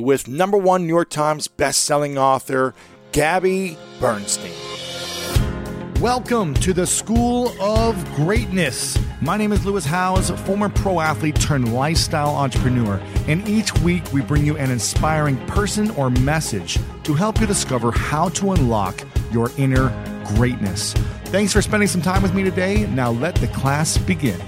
with number one New York Times best-selling author Gabby Bernstein. Welcome to the School of Greatness. My name is Lewis Howes, former pro athlete turned lifestyle entrepreneur, and each week we bring you an inspiring person or message to help you discover how to unlock your inner greatness. Thanks for spending some time with me today. Now let the class begin.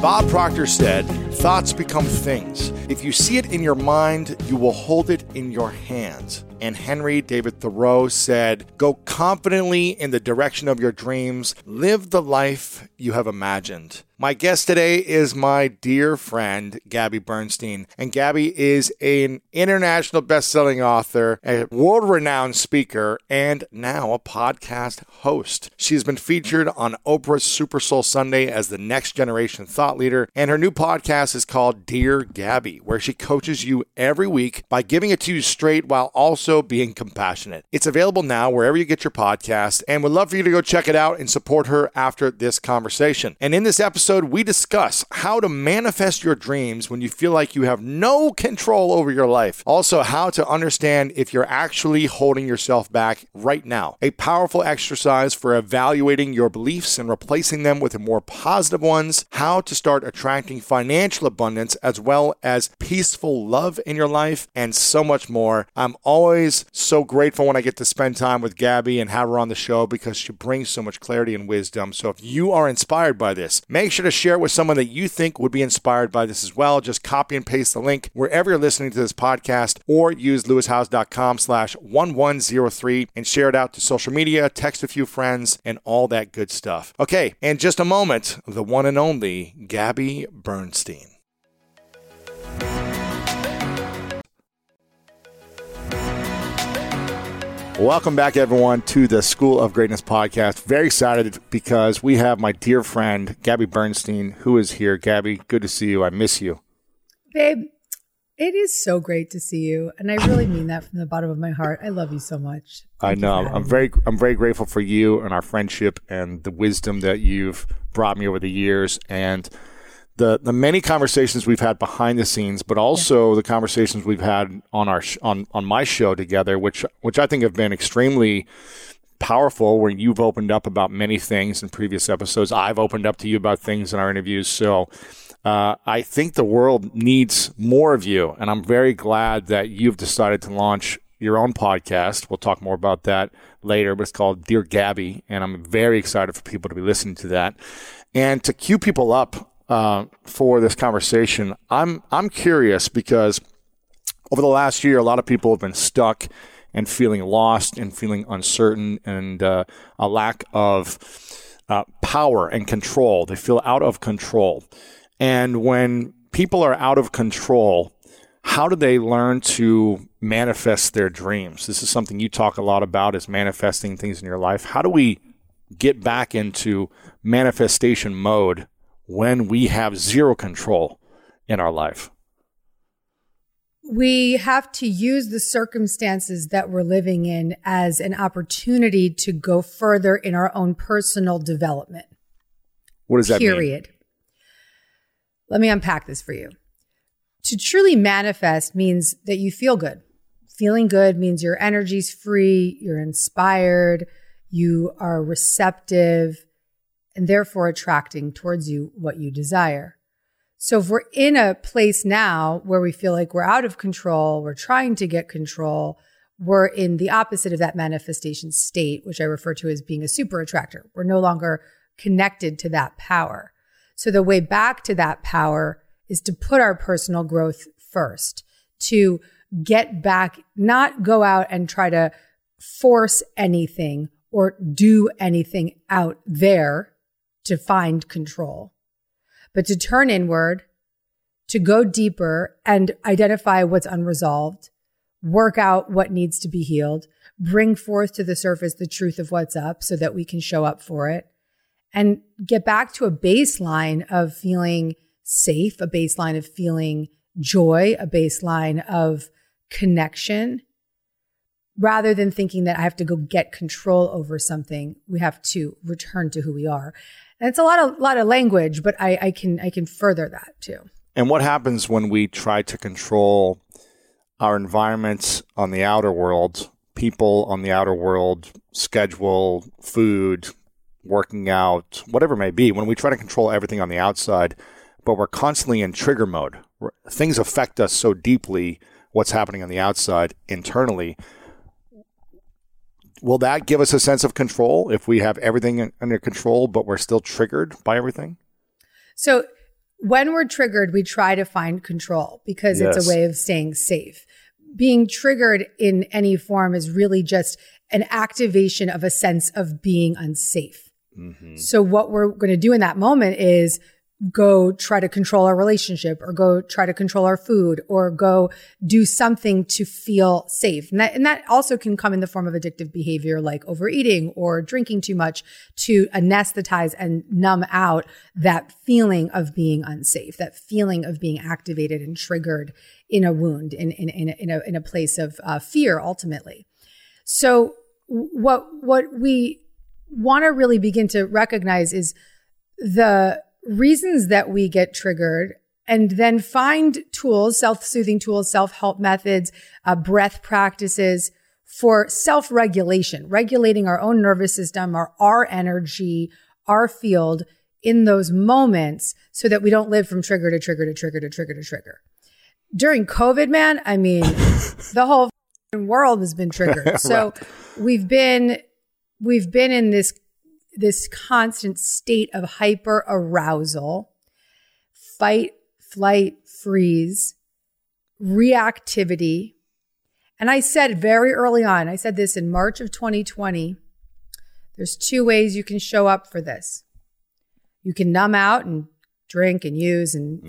Bob Proctor said, "Thoughts become things. If you see it in your mind, you will hold it in your hands." And Henry David Thoreau said, "Go confidently in the direction of your dreams. Live the life you have imagined." My guest today is my dear friend, Gabby Bernstein. And Gabby is an international best-selling author, a world-renowned speaker, and now a podcast host. She's been featured on Oprah's SuperSoul Sunday as the next generation thought leader. And her new podcast is called Dear Gabby, where she coaches you every week by giving it to you straight while also being compassionate. It's available now wherever you get your podcast, and would love for you to go check it out and support her after this conversation. And in this episode, we discuss how to manifest your dreams when you feel like you have no control over your life. Also, how to understand if you're actually holding yourself back right now. A powerful exercise for evaluating your beliefs and replacing them with more positive ones. How to start attracting financial abundance as well as peaceful love in your life, and so much more. I'm always so grateful when I get to spend time with Gabby and have her on the show because she brings so much clarity and wisdom. So if you are inspired by this, make sure to share it with someone that you think would be inspired by this as well. Just copy and paste the link wherever you're listening to this podcast, or use lewishouse.com/1103 and share it out to social media, text a few friends, and all that good stuff. Okay, in just a moment, the one and only Gabby Bernstein. Welcome back, everyone, to the School of Greatness podcast. Very excited because we have my dear friend, Gabby Bernstein, who is here. Gabby, good to see you. I miss you. Babe, it is so great to see you. And I really mean that from the bottom of my heart. I love you so much. Thank I know. I'm very grateful for you and our friendship and the wisdom that you've brought me over the years, and the many conversations we've had behind the scenes, but also the conversations we've had on our on my show together, which I think have been extremely powerful, where you've opened up about many things in previous episodes. I've opened up to you about things in our interviews. So I think the world needs more of you, and I'm very glad that you've decided to launch your own podcast. We'll talk more about that later, but it's called Dear Gabby, and I'm very excited for people to be listening to that. And to cue people up for this conversation, I'm curious because over the last year, a lot of people have been stuck and feeling lost and feeling uncertain and a lack of power and control. They feel out of control. And when people are out of control, how do they learn to manifest their dreams? This is something you talk a lot about, is manifesting things in your life. How do we get back into manifestation mode when we have zero control in our life? We have to use the circumstances that we're living in as an opportunity to go further in our own personal development. What does that mean? Let me unpack this for you. To truly manifest means that you feel good. Feeling good means your energy's free, you're inspired, you are receptive, and therefore attracting towards you what you desire. So if we're in a place now where we feel like we're out of control, we're trying to get control, we're in the opposite of that manifestation state, which I refer to as being a super attractor. We're no longer connected to that power. So the way back to that power is to put our personal growth first, to get back, not go out and try to force anything or do anything out there to find control, but to turn inward, to go deeper and identify what's unresolved, work out what needs to be healed, bring forth to the surface the truth of what's up so that we can show up for it, and get back to a baseline of feeling safe, a baseline of feeling joy, a baseline of connection, rather than thinking that I have to go get control over something. We have to return to who we are. And it's a lot of language, but I can further that too. And what happens when we try to control our environments on the outer world, people on the outer world, schedule, food, working out, whatever it may be, when we try to control everything on the outside, but we're constantly in trigger mode. Things affect us so deeply, what's happening on the outside internally. Will that give us a sense of control if we have everything under control, but we're still triggered by everything? So when we're triggered, we try to find control because It's a way of staying safe. Being triggered in any form is really just an activation of a sense of being unsafe. Mm-hmm. So what we're going to do in that moment is go try to control our relationship or go try to control our food or go do something to feel safe. And that also can come in the form of addictive behavior like overeating or drinking too much to anesthetize and numb out that feeling of being unsafe, that feeling of being activated and triggered in a wound, in a place of fear ultimately. So what we want to really begin to recognize is the reasons that we get triggered, and then find tools, self-soothing tools, self-help methods, breath practices for self-regulation, regulating our own nervous system, our energy, our field in those moments so that we don't live from trigger to trigger to trigger to trigger to trigger. During COVID, man, I mean, the whole world has been triggered. So we've been in this constant state of hyper arousal, fight, flight, freeze, reactivity. And I said very early on, I said this in March of 2020, there's two ways you can show up for this. You can numb out and drink and use and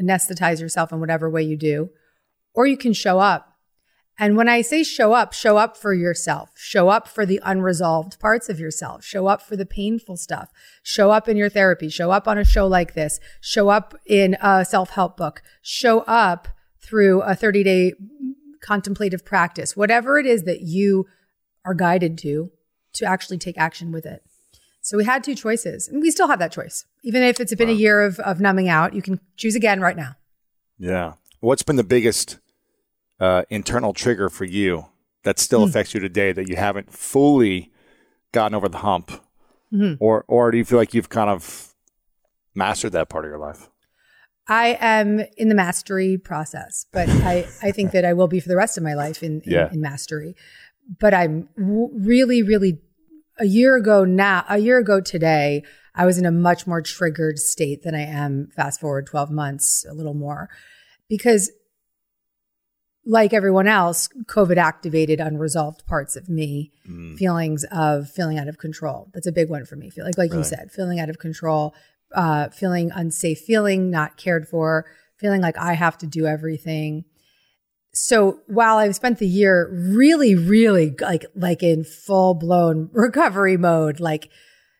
anesthetize yourself in whatever way you do, or you can show up. And when I say show up for yourself, show up for the unresolved parts of yourself, show up for the painful stuff, show up in your therapy, show up on a show like this, show up in a self-help book, show up through a 30-day contemplative practice, whatever it is that you are guided to actually take action with it. So we had two choices, and we still have that choice. Even if it's been a year of numbing out, you can choose again right now. Yeah. What's been the biggest internal trigger for you that still affects you today that you haven't fully gotten over the hump? Mm-hmm. Or do you feel like you've kind of mastered that part of your life? I am in the mastery process, but I think that I will be for the rest of my life in mastery. But I'm really, really a year ago today, I was in a much more triggered state than I am fast forward 12 months, a little more, because like everyone else, COVID activated unresolved parts of me, feelings of feeling out of control. That's a big one for me. Feel like right. You said, feeling out of control, feeling unsafe, feeling not cared for, feeling like I have to do everything. So while I've spent the year really, really like in full blown recovery mode, like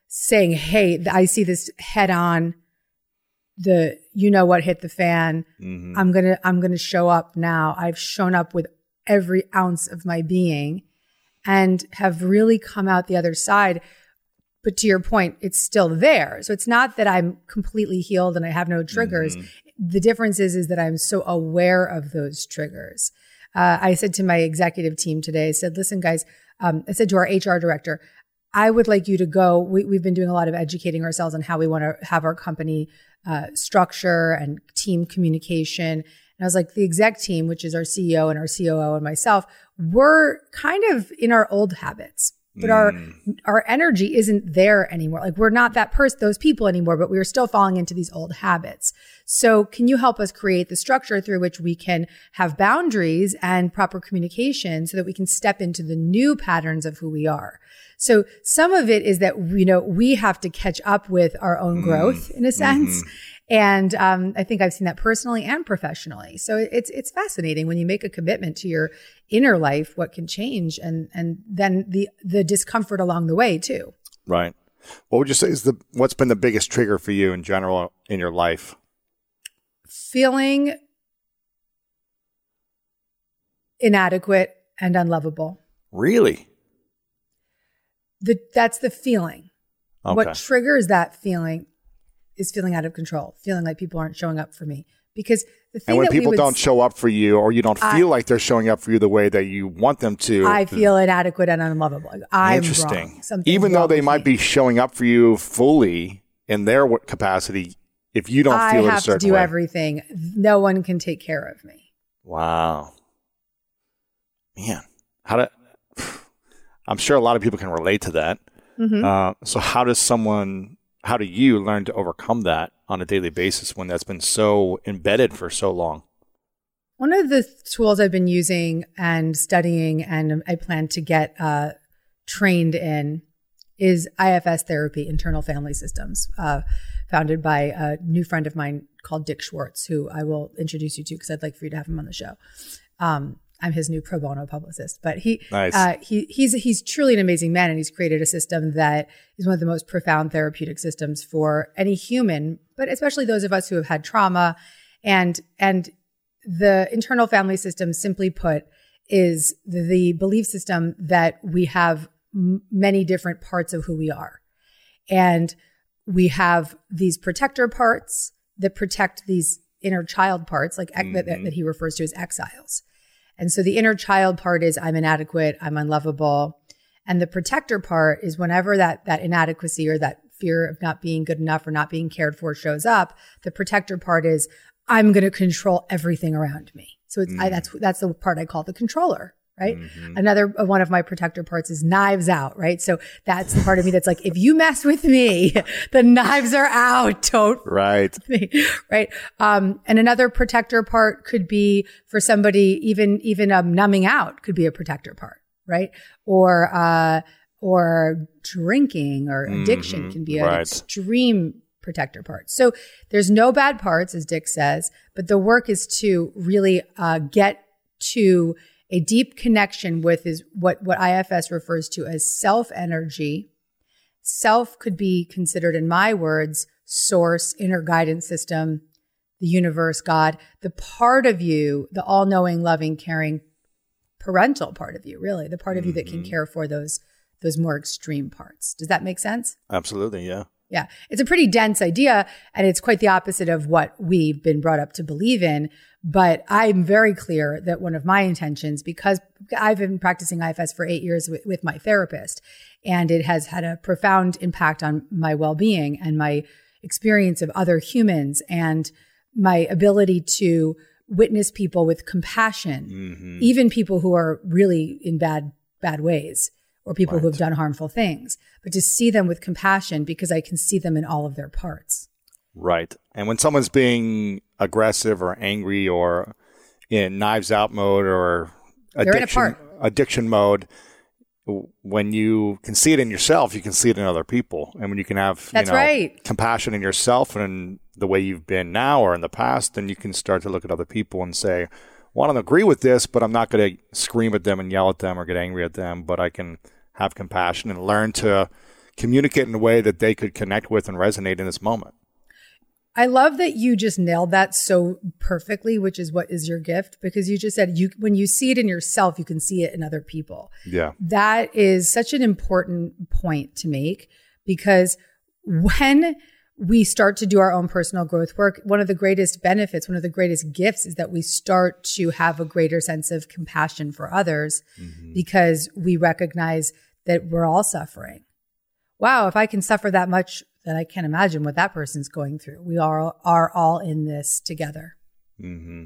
saying, hey, I see this head on, the you know what hit the fan. Mm-hmm. I'm gonna show up now. I've shown up with every ounce of my being, and have really come out the other side. But to your point, it's still there. So it's not that I'm completely healed and I have no triggers. Mm-hmm. The difference is that I'm so aware of those triggers. I said to my executive team today, I said, listen, guys. I said to our HR director, I would like you to go. We've been doing a lot of educating ourselves on how we want to have our company structure and team communication. And I was like, the exec team, which is our CEO and our COO and myself, we're kind of in our old habits, but our energy isn't there anymore. Like we're not that those people anymore, but we are still falling into these old habits. So can you help us create the structure through which we can have boundaries and proper communication so that we can step into the new patterns of who we are? So some of it is that, you know, we have to catch up with our own growth in a sense. Mm-hmm. And I think I've seen that personally and professionally. So it's fascinating when you make a commitment to your inner life, what can change, and then the discomfort along the way too. Right. What would you say is what's been the biggest trigger for you in general in your life? Feeling inadequate and unlovable. Really? That's the feeling. Okay. What triggers that feeling is feeling out of control, feeling like people aren't showing up for me. Because the thing show up for you, or you don't feel like they're showing up for you the way that you want them to, I feel inadequate and unlovable. I'm interesting. Wrong. Even though they might be showing up for you fully in their capacity, if you don't feel it a certain way, I have to do everything. No one can take care of me. Wow, man, I'm sure a lot of people can relate to that. Mm-hmm. So how do you learn to overcome that on a daily basis when that's been so embedded for so long? One of the tools I've been using and studying, and I plan to get trained in, is IFS therapy, Internal Family Systems, founded by a new friend of mine called Dick Schwartz, who I will introduce you to because I'd like for you to have him on the show. I'm his new pro bono publicist, but he's truly an amazing man, and he's created a system that is one of the most profound therapeutic systems for any human, but especially those of us who have had trauma. And the internal family system, simply put, is the belief system that we have many different parts of who we are. And we have these protector parts that protect these inner child parts, like mm-hmm. that he refers to as exiles. And so the inner child part is I'm inadequate, I'm unlovable. And the protector part is whenever that inadequacy or that fear of not being good enough or not being cared for shows up, the protector part is I'm going to control everything around me. So it's, that's the part I call the controller, right? Mm-hmm. Another one of my protector parts is knives out, right? So that's the part of me that's like, if you mess with me, the knives are out. Don't mess with me, right? And another protector part could be for somebody, even numbing out could be a protector part, right? Or drinking or addiction can be an extreme protector part. So there's no bad parts, as Dick says, but the work is to really get to a deep connection with is what IFS refers to as self-energy. Self could be considered, in my words, source, inner guidance system, the universe, God, the part of you, the all-knowing, loving, caring, parental part of you, really, the part of you that can care for those more extreme parts. Does that make sense? Absolutely, yeah. Yeah. It's a pretty dense idea, and it's quite the opposite of what we've been brought up to believe in. But I'm very clear that one of my intentions, because I've been practicing IFS for 8 years with my therapist, and it has had a profound impact on my well-being and my experience of other humans and my ability to witness people with compassion, even people who are really in bad ways or people who have done harmful things, but to see them with compassion because I can see them in all of their parts. Right. And when someone's being aggressive or angry or in knives out mode or addiction mode, when you can see it in yourself, you can see it in other people. And when you can have compassion in yourself and in the way you've been now or in the past, then you can start to look at other people and say, well, I don't agree with this, but I'm not going to scream at them and yell at them or get angry at them, but I can have compassion and learn to communicate in a way that they could connect with and resonate in this moment. I love that you just nailed that so perfectly, which is what is your gift, because you just said when you see it in yourself, you can see it in other people. Yeah. That is such an important point to make, because when we start to do our own personal growth work, one of the greatest benefits, one of the greatest gifts is that we start to have a greater sense of compassion for others because we recognize that we're all suffering. Wow, if I can suffer that much, then I can't imagine what that person's going through. We are all in this together. Mm-hmm.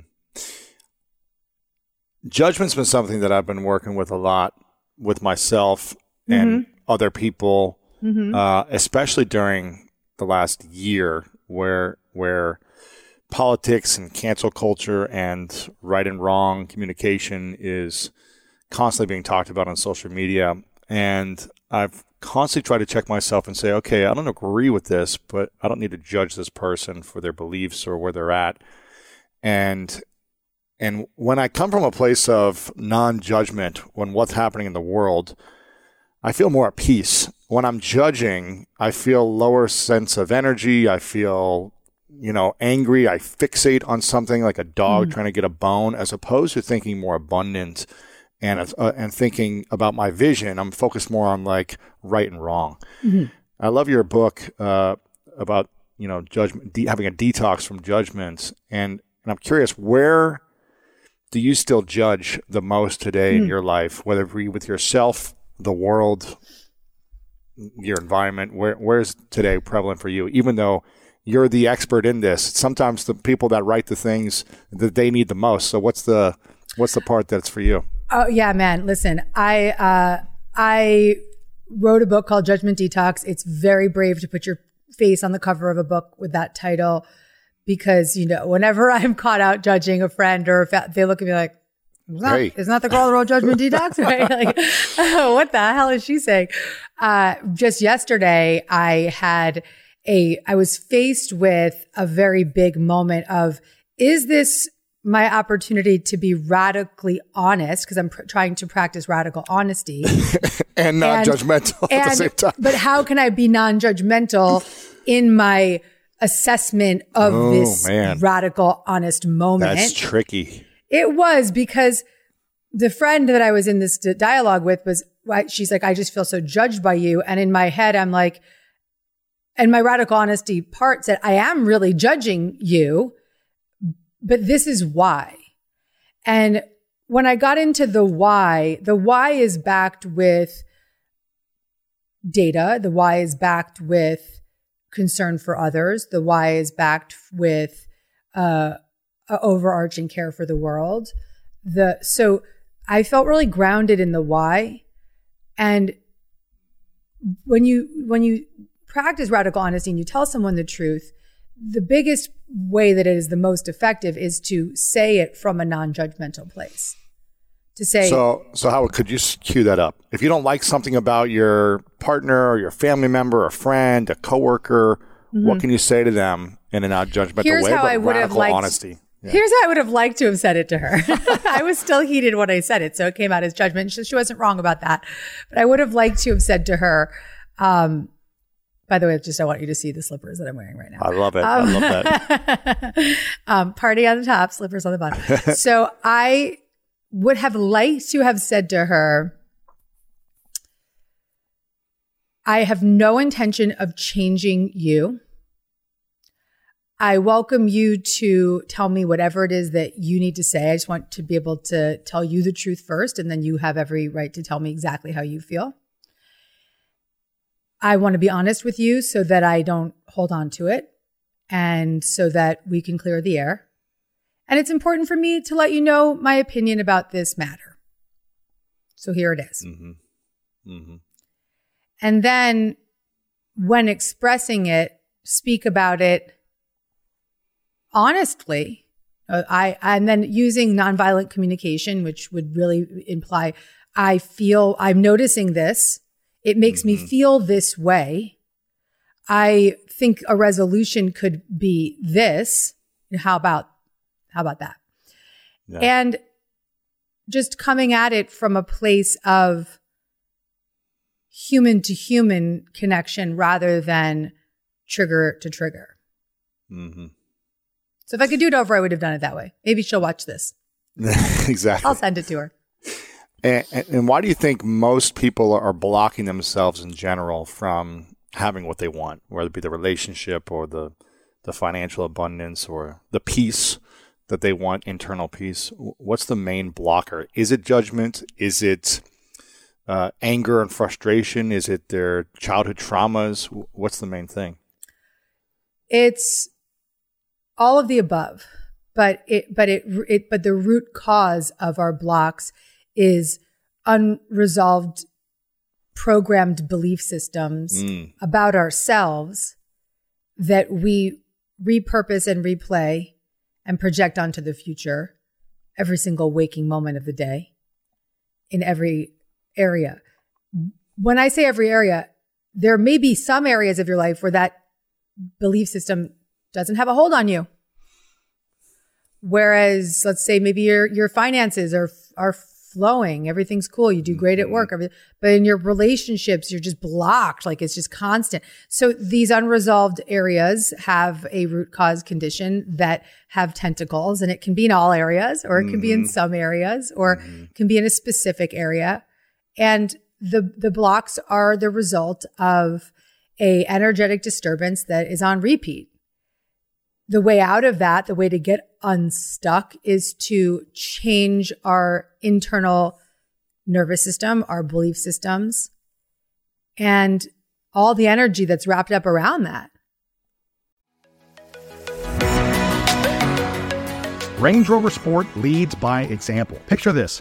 Judgment's been something that I've been working with a lot with myself and other people, especially during the last year where politics and cancel culture and right and wrong communication is constantly being talked about on social media. And I've constantly tried to check myself and say, okay, I don't agree with this, but I don't need to judge this person for their beliefs or where they're at. And when I come from a place of non-judgment on what's happening in the world, I feel more at peace. When I'm judging, I feel lower sense of energy. I feel, angry. I fixate on something like a dog trying to get a bone, as opposed to thinking more abundant and thinking about my vision. I'm focused more on like right and wrong. Mm-hmm. I love your book about, judgment, having a detox from judgments. And I'm curious, where do you still judge the most today in your life, whether it be with yourself, the world, your environment? Where's today prevalent for you, even though you're the expert in this? Sometimes the people that write the things that they need the most. So what's the part that's for you? Oh yeah, man. Listen, I wrote a book called Judgment Detox. It's very brave to put your face on the cover of a book with that title, because whenever I'm caught out judging a friend or they look at me like, it's not the girl that wrote Judgment Detox, right? Like, oh, what the hell is she saying? Just yesterday, I was faced with a very big moment of, is this my opportunity to be radically honest? Because I'm trying to practice radical honesty. And non-judgmental at the same time. But how can I be non-judgmental in my assessment of this radical, honest moment? That's tricky. It was, because the friend that I was in this dialogue with she's like, I just feel so judged by you. And in my head, I'm like, and my radical honesty part said, I am really judging you, but this is why. And when I got into the why is backed with data. The why is backed with concern for others. The why is backed with, overarching care for the world. So I felt really grounded in the why. And when you practice radical honesty and you tell someone the truth, the biggest way that it is the most effective is to say it from a non-judgmental place. To say, so how could you cue that up? If you don't like something about your partner or your family member, a friend, a coworker, what can you say to them in a non-judgmental way? Honesty. Yeah. Here's how I would have liked to have said it to her. I was still heated when I said it, so it came out as judgment. She wasn't wrong about that. But I would have liked to have said to her, by the way, I want you to see the slippers that I'm wearing right now. I love it. I love that. Party on the top, slippers on the bottom. So I would have liked to have said to her, I have no intention of changing you. I welcome you to tell me whatever it is that you need to say. I just want to be able to tell you the truth first, and then you have every right to tell me exactly how you feel. I want to be honest with you so that I don't hold on to it and so that we can clear the air. And it's important for me to let you know my opinion about this matter. So here it is. Mm-hmm. Mm-hmm. And then when expressing it, speak about it honestly, and then using nonviolent communication, which would really imply, I'm noticing this. It makes me feel this way. I think a resolution could be this. How about that? Yeah. And just coming at it from a place of human to human connection rather than trigger to trigger. Mm-hmm. So if I could do it over, I would have done it that way. Maybe she'll watch this. Exactly. I'll send it to her. And why do you think most people are blocking themselves in general from having what they want, whether it be the relationship or the financial abundance or the peace that they want, internal peace? What's the main blocker? Is it judgment? Is it anger and frustration? Is it their childhood traumas? What's the main thing? It's all of the above, but the root cause of our blocks is unresolved programmed belief systems about ourselves that we repurpose and replay and project onto the future every single waking moment of the day in every area. when I say every area, there may be some areas of your life where that belief system doesn't have a hold on you. Whereas, let's say maybe your finances are flowing, everything's cool, you do great at work, but in your relationships, you're just blocked, like it's just constant. So these unresolved areas have a root cause condition that have tentacles, and it can be in all areas, or it can be in some areas, or it can be in a specific area. And the blocks are the result of a energetic disturbance that is on repeat. The way out of that, the way to get unstuck, is to change our internal nervous system, our belief systems, and all the energy that's wrapped up around that. Range Rover Sport leads by example. Picture this.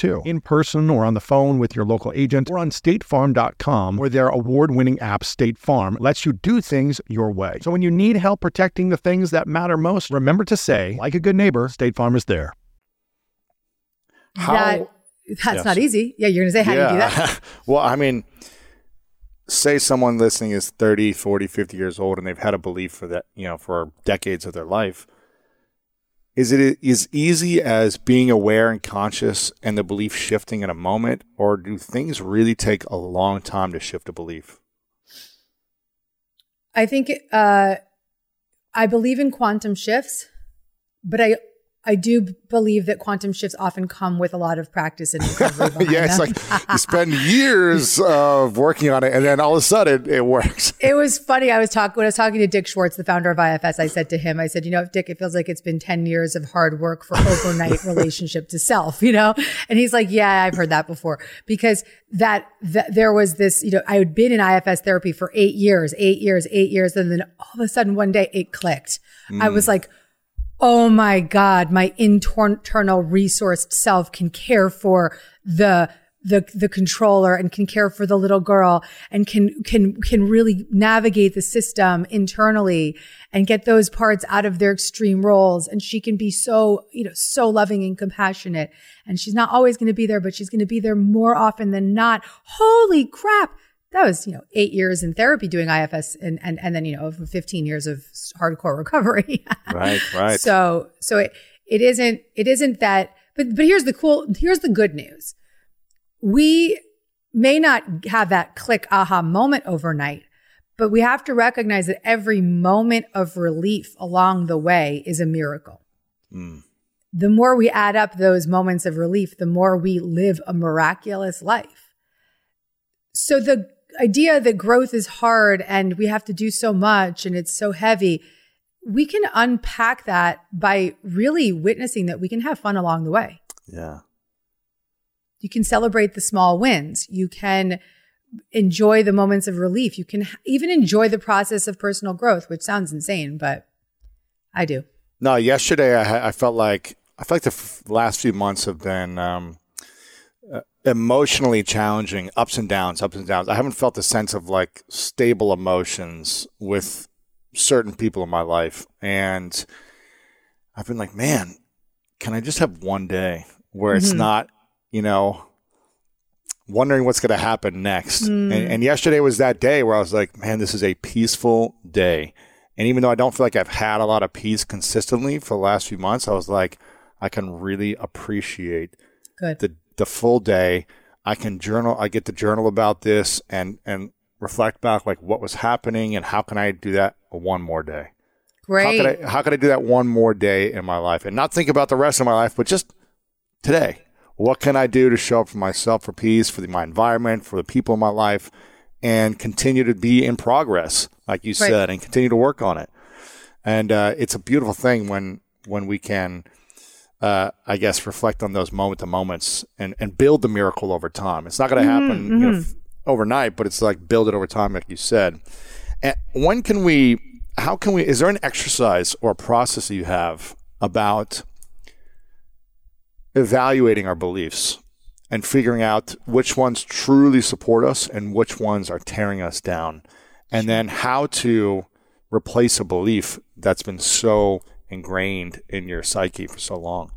too, in person or on the phone with your local agent, or on statefarm.com, where their award-winning app, State Farm, lets you do things your way. So when you need help protecting the things that matter most, remember to say, like a good neighbor, State Farm is there. That's not easy. Yeah, you're going to say, how do you do that? Well, I mean, say someone listening is 30, 40, 50 years old, and they've had a belief for that, you know, for decades of their life. Is it as easy as being aware and conscious and the belief shifting in a moment, or do things really take a long time to shift a belief? I think I believe in quantum shifts, but I do believe that quantum shifts often come with a lot of practice and recovery. Yeah, it's like you spend years of working on it, and then all of a sudden it works. It was funny. When I was talking to Dick Schwartz, the founder of IFS, I said to him, I said, you know, Dick, it feels like it's been 10 years of hard work for overnight relationship to self, you know? And he's like, yeah, I've heard that before. Because that there was this, you know, I had been in IFS therapy for 8 years. And then all of a sudden one day it clicked. I was like, oh my God, my internal resourced self can care for the controller, and can care for the little girl, and can really navigate the system internally and get those parts out of their extreme roles. And she can be so, you know, so loving and compassionate. And she's not always going to be there, but she's going to be there more often than not. Holy crap. That was, you know, 8 years in therapy doing IFS and then, you know, 15 years of hardcore recovery. Right. So it isn't that, but here's the good news. We may not have that click aha moment overnight, But we have to recognize that every moment of relief along the way is a miracle. Mm. The more we add up those moments of relief, the more we live a miraculous life. So the idea that growth is hard and we have to do so much and it's so heavy, we can unpack that by really witnessing that we can have fun along the way. Yeah. You can celebrate the small wins. You can enjoy the moments of relief. You can even enjoy the process of personal growth, which sounds insane, but I do. No, yesterday I felt like the last few months have been emotionally challenging, ups and downs. I haven't felt a sense of like stable emotions with certain people in my life. And I've been like, man, can I just have one day where it's not, you know, wondering what's going to happen next. And yesterday was that day where I was like, man, this is a peaceful day. And even though I don't feel like I've had a lot of peace consistently for the last few months, I was like, I can really appreciate the full day. I can journal. I get to journal about this and reflect back like what was happening and how can I do that one more day? Great. How can I do that one more day in my life and not think about the rest of my life, but just today? What can I do to show up for myself, for peace, for my environment, for the people in my life, and continue to be in progress, like you said, and continue to work on it? And it's a beautiful thing when we can, I guess, reflect on those moment-to-moments and build the miracle over time. It's not going to happen you know, overnight, but it's like build it over time, like you said. And when can we – how can we – is there an exercise or a process that you have about – evaluating our beliefs and figuring out which ones truly support us and which ones are tearing us down, and then how to replace a belief that's been so ingrained in your psyche for so long?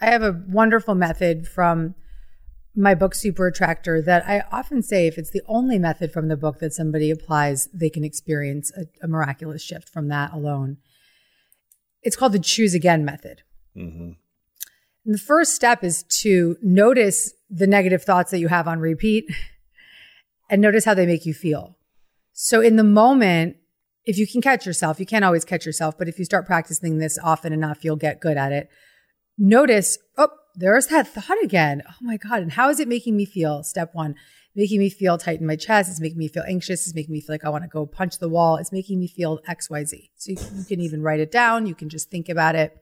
I have a wonderful method from my book, Super Attractor, that I often say if it's the only method from the book that somebody applies, they can experience a miraculous shift from that alone. It's called the Choose Again method. Mm-hmm. And the first step is to notice the negative thoughts that you have on repeat and notice how they make you feel. So in the moment, if you can catch yourself, you can't always catch yourself, but if you start practicing this often enough, you'll get good at it. Notice, oh, there's that thought again. Oh my God. And how is it making me feel? Step one, making me feel tight in my chest. It's making me feel anxious. It's making me feel like I want to go punch the wall. It's making me feel X, Y, Z. So you can even write it down. You can just think about it.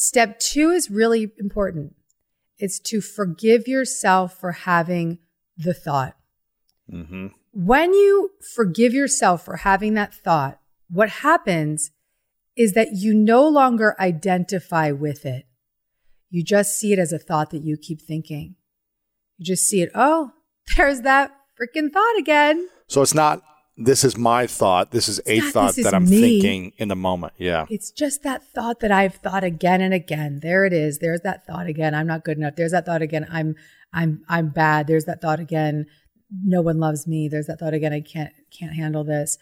Step two is really important. It's to forgive yourself for having the thought. Mm-hmm. When you forgive yourself for having that thought, what happens is that you no longer identify with it. You just see it as a thought that you keep thinking. You just see it, oh, there's that freaking thought again. So it's not, this is my thought. This is a thought that I'm thinking in the moment. Yeah. It's just that thought that I've thought again and again. There it is. There's that thought again. I'm not good enough. There's that thought again. I'm bad. There's that thought again. No one loves me. There's that thought again. I can't handle this.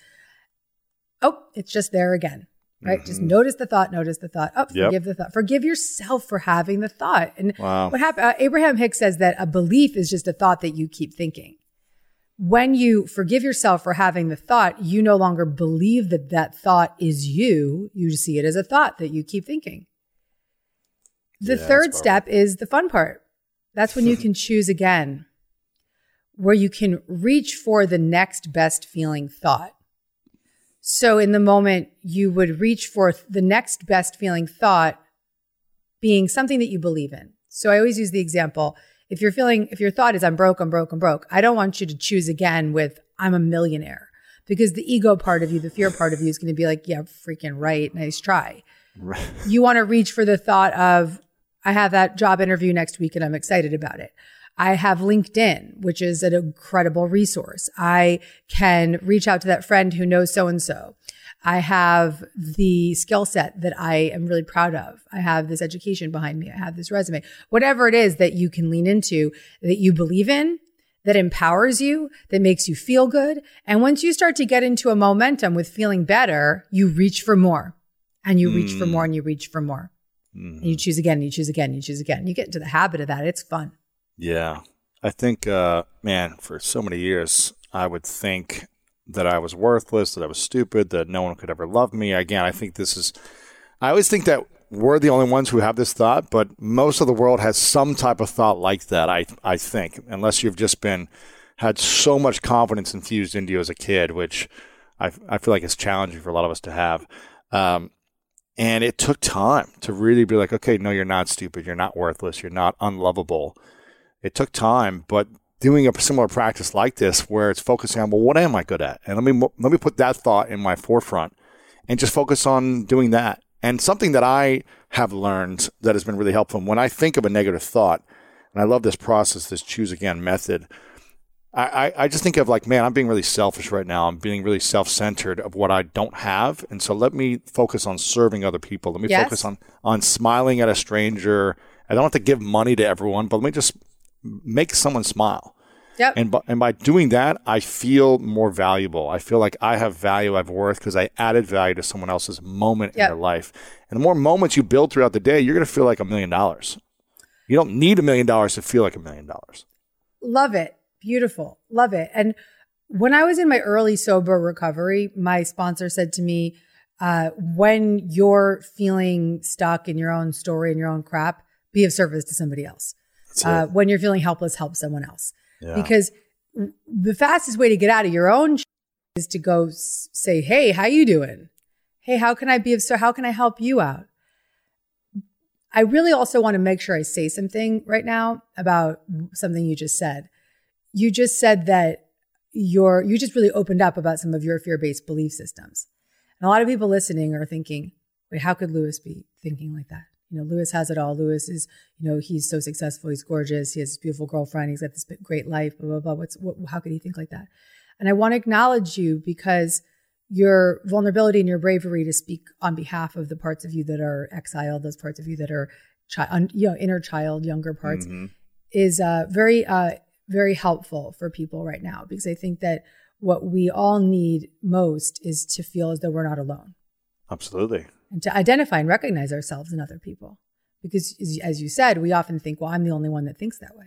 Oh, it's just there again. Right? Mm-hmm. Just notice the thought. Oh, forgive the thought. Forgive yourself for having the thought. And what happened? Abraham Hicks says that a belief is just a thought that you keep thinking. When you forgive yourself for having the thought, you no longer believe that that thought is you. You see it as a thought that you keep thinking. The third step is the fun part. That's when you can choose again, where you can reach for the next best feeling thought. So in the moment, you would reach for the next best feeling thought being something that you believe in. So I always use the example, if your thought is, I'm broke, I don't want you to choose again with, I'm a millionaire, because the ego part of you, the fear part of you is going to be like, yeah, freaking right. Nice try. Right. You want to reach for the thought of, I have that job interview next week and I'm excited about it. I have LinkedIn, which is an incredible resource. I can reach out to that friend who knows so-and-so. I have the skill set that I am really proud of. I have this education behind me. I have this resume. Whatever it is that you can lean into, that you believe in, that empowers you, that makes you feel good. And once you start to get into a momentum with feeling better, you reach for more and you reach for more and you reach for more. And you choose again, and you choose again, and you choose again. And you get into the habit of that. It's fun. Yeah. I think, man, for so many years, I would think that I was worthless, that I was stupid, that no one could ever love me. Again, I think this is, I always think that we're the only ones who have this thought, but most of the world has some type of thought like that, I think, unless you've just been, had so much confidence infused into you as a kid, which I feel like it's challenging for a lot of us to have. And it took time to really be like, okay, no, you're not stupid. You're not worthless. You're not unlovable. It took time, but doing a similar practice like this where it's focusing on, well, what am I good at? And let me put that thought in my forefront and just focus on doing that. And something that I have learned that has been really helpful, when I think of a negative thought, and I love this process, this choose again method, I just think of like, man, I'm being really selfish right now. I'm being really self-centered of what I don't have. And so let me focus on serving other people. Let me focus on smiling at a stranger. I don't have to give money to everyone, but let me just make someone smile. Yep. And by doing that, I feel more valuable. I feel like I have value, I have worth, because I added value to someone else's moment in their life. And the more moments you build throughout the day, you're going to feel like $1 million. You don't need $1 million to feel like $1 million. Love it. Beautiful. Love it. And when I was in my early sober recovery, my sponsor said to me, when you're feeling stuck in your own story and your own crap, be of service to somebody else. When you're feeling helpless, help someone else. Yeah. Because the fastest way to get out of your own is to go say, hey, how you doing? Hey, how can I be of service? How can I help you out? I really also want to make sure I say something right now about something you just said. You just said that you just really opened up about some of your fear-based belief systems. And a lot of people listening are thinking, wait, how could Lewis be thinking like that? You know, Lewis has it all. Lewis is, you know, he's so successful. He's gorgeous. He has this beautiful girlfriend. He's got this great life, blah, blah, blah. How could he think like that? And I want to acknowledge you because your vulnerability and your bravery to speak on behalf of the parts of you that are exiled, those parts of you that are, inner child, younger parts, is very very helpful for people right now, because I think that what we all need most is to feel as though we're not alone. Absolutely. And to identify and recognize ourselves in other people. Because as you said, we often think, well, I'm the only one that thinks that way.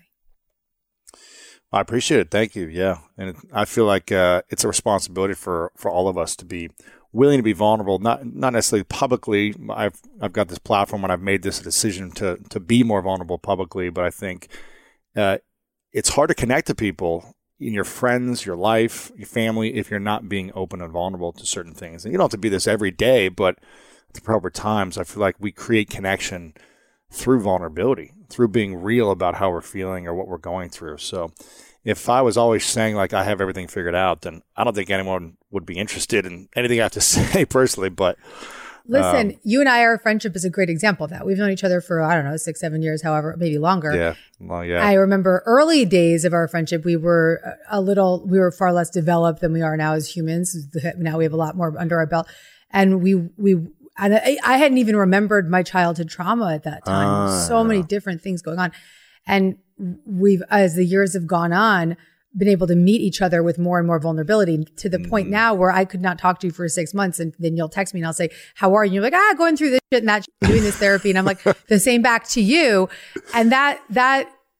I appreciate it. Thank you. Yeah. And I feel like it's a responsibility for all of us to be willing to be vulnerable, not necessarily publicly. I've got this platform and I've made this a decision to be more vulnerable publicly, but I think it's hard to connect to people in your friends, your life, your family, if you're not being open and vulnerable to certain things. And you don't have to be this every day, but at the proper times, I feel like we create connection through vulnerability, through being real about how we're feeling or what we're going through. So if I was always saying like I have everything figured out, then I don't think anyone would be interested in anything I have to say personally, but... Listen, you and I, our friendship is a great example of that. We've known each other for, I don't know, 6-7 years, however, maybe longer. Yeah. Well, yeah. I remember early days of our friendship, we were far less developed than we are now as humans. Now we have a lot more under our belt. And I hadn't even remembered my childhood trauma at that time. So many different things going on. And we've, as the years have gone on, been able to meet each other with more and more vulnerability to the point now where I could not talk to you for 6 months. And then you'll text me and I'll say, how are you? And you're like, going through this shit and that shit, doing this therapy. And I'm like, the same back to you. And that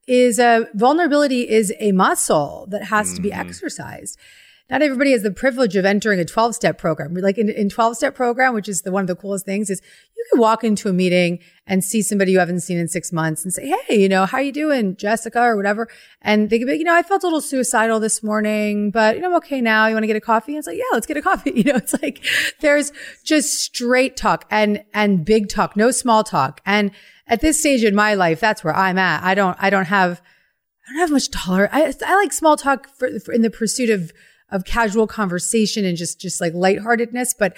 is vulnerability is a muscle that has to be exercised. Not everybody has the privilege of entering a 12-step program. Like in 12-step program, which is one of the coolest things, is you can walk into a meeting and see somebody you haven't seen in 6 months and say, hey, how you doing, Jessica or whatever? And they could be, I felt a little suicidal this morning, but I'm okay now. You want to get a coffee? And it's like, yeah, let's get a coffee. It's like there's just straight talk and big talk, no small talk. And at this stage in my life, that's where I'm at. I don't have much tolerance. I like small talk for in the pursuit of casual conversation and just like lightheartedness. But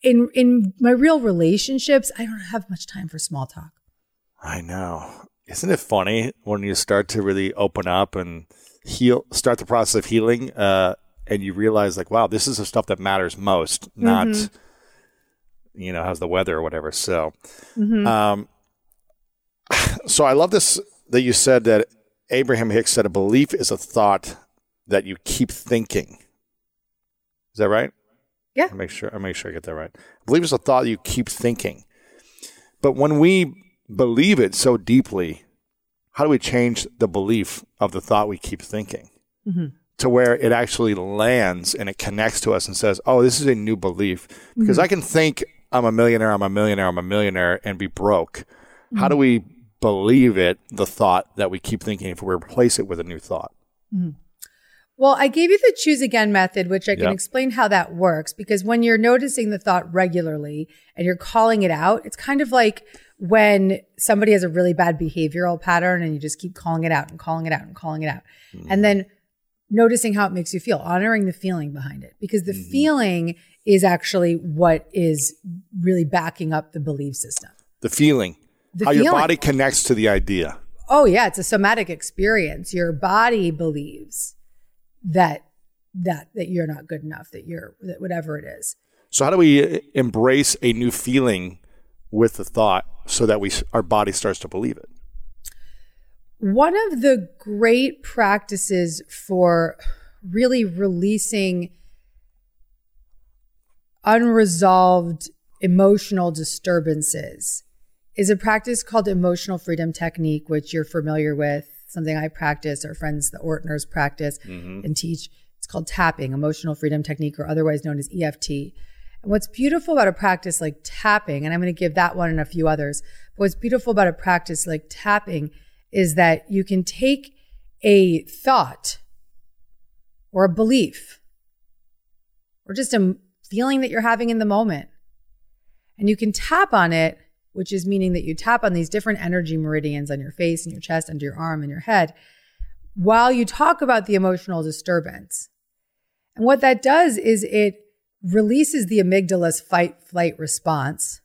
in my real relationships, I don't have much time for small talk. I know. Isn't it funny when you start to really open up and start the process of healing, and you realize like, wow, this is the stuff that matters most, not, how's the weather or whatever. So, so I love this, that you said that Abraham Hicks said a belief is a thought that you keep thinking. Is that right? Yeah. I make sure I get that right. I believe it's a thought you keep thinking. But when we believe it so deeply, how do we change the belief of the thought we keep thinking? to where it actually lands and it connects to us and says, oh, this is a new belief. Because I can think I'm a millionaire, and be broke. How do we believe it, the thought that we keep thinking, if we replace it with a new thought? Well, I gave you the choose again method, which I can explain how that works, because when you're noticing the thought regularly and you're calling it out, it's kind of like when somebody has a really bad behavioral pattern and you just keep calling it out and calling it out and calling it out. And then noticing how it makes you feel, honoring the feeling behind it, because the feeling is actually what is really backing up the belief system. The feeling, your body connects to the idea. Oh yeah, it's a somatic experience. Your body believes that you're not good enough, that whatever it is. So how do we embrace a new feeling with the thought so that our body starts to believe it? One of the great practices for really releasing unresolved emotional disturbances is a practice called Emotional Freedom Technique, which you're familiar with, something I practice, our friends, the Ortners, practice and teach. It's called tapping, Emotional Freedom Technique, or otherwise known as EFT. And what's beautiful about a practice like tapping, and I'm going to give that one and a few others, but what's beautiful about a practice like tapping is that you can take a thought or a belief or just a feeling that you're having in the moment, and you can tap on it, which is meaning that you tap on these different energy meridians on your face and your chest, under your arm and your head, while you talk about the emotional disturbance. And what that does is it releases the amygdala's fight-flight response.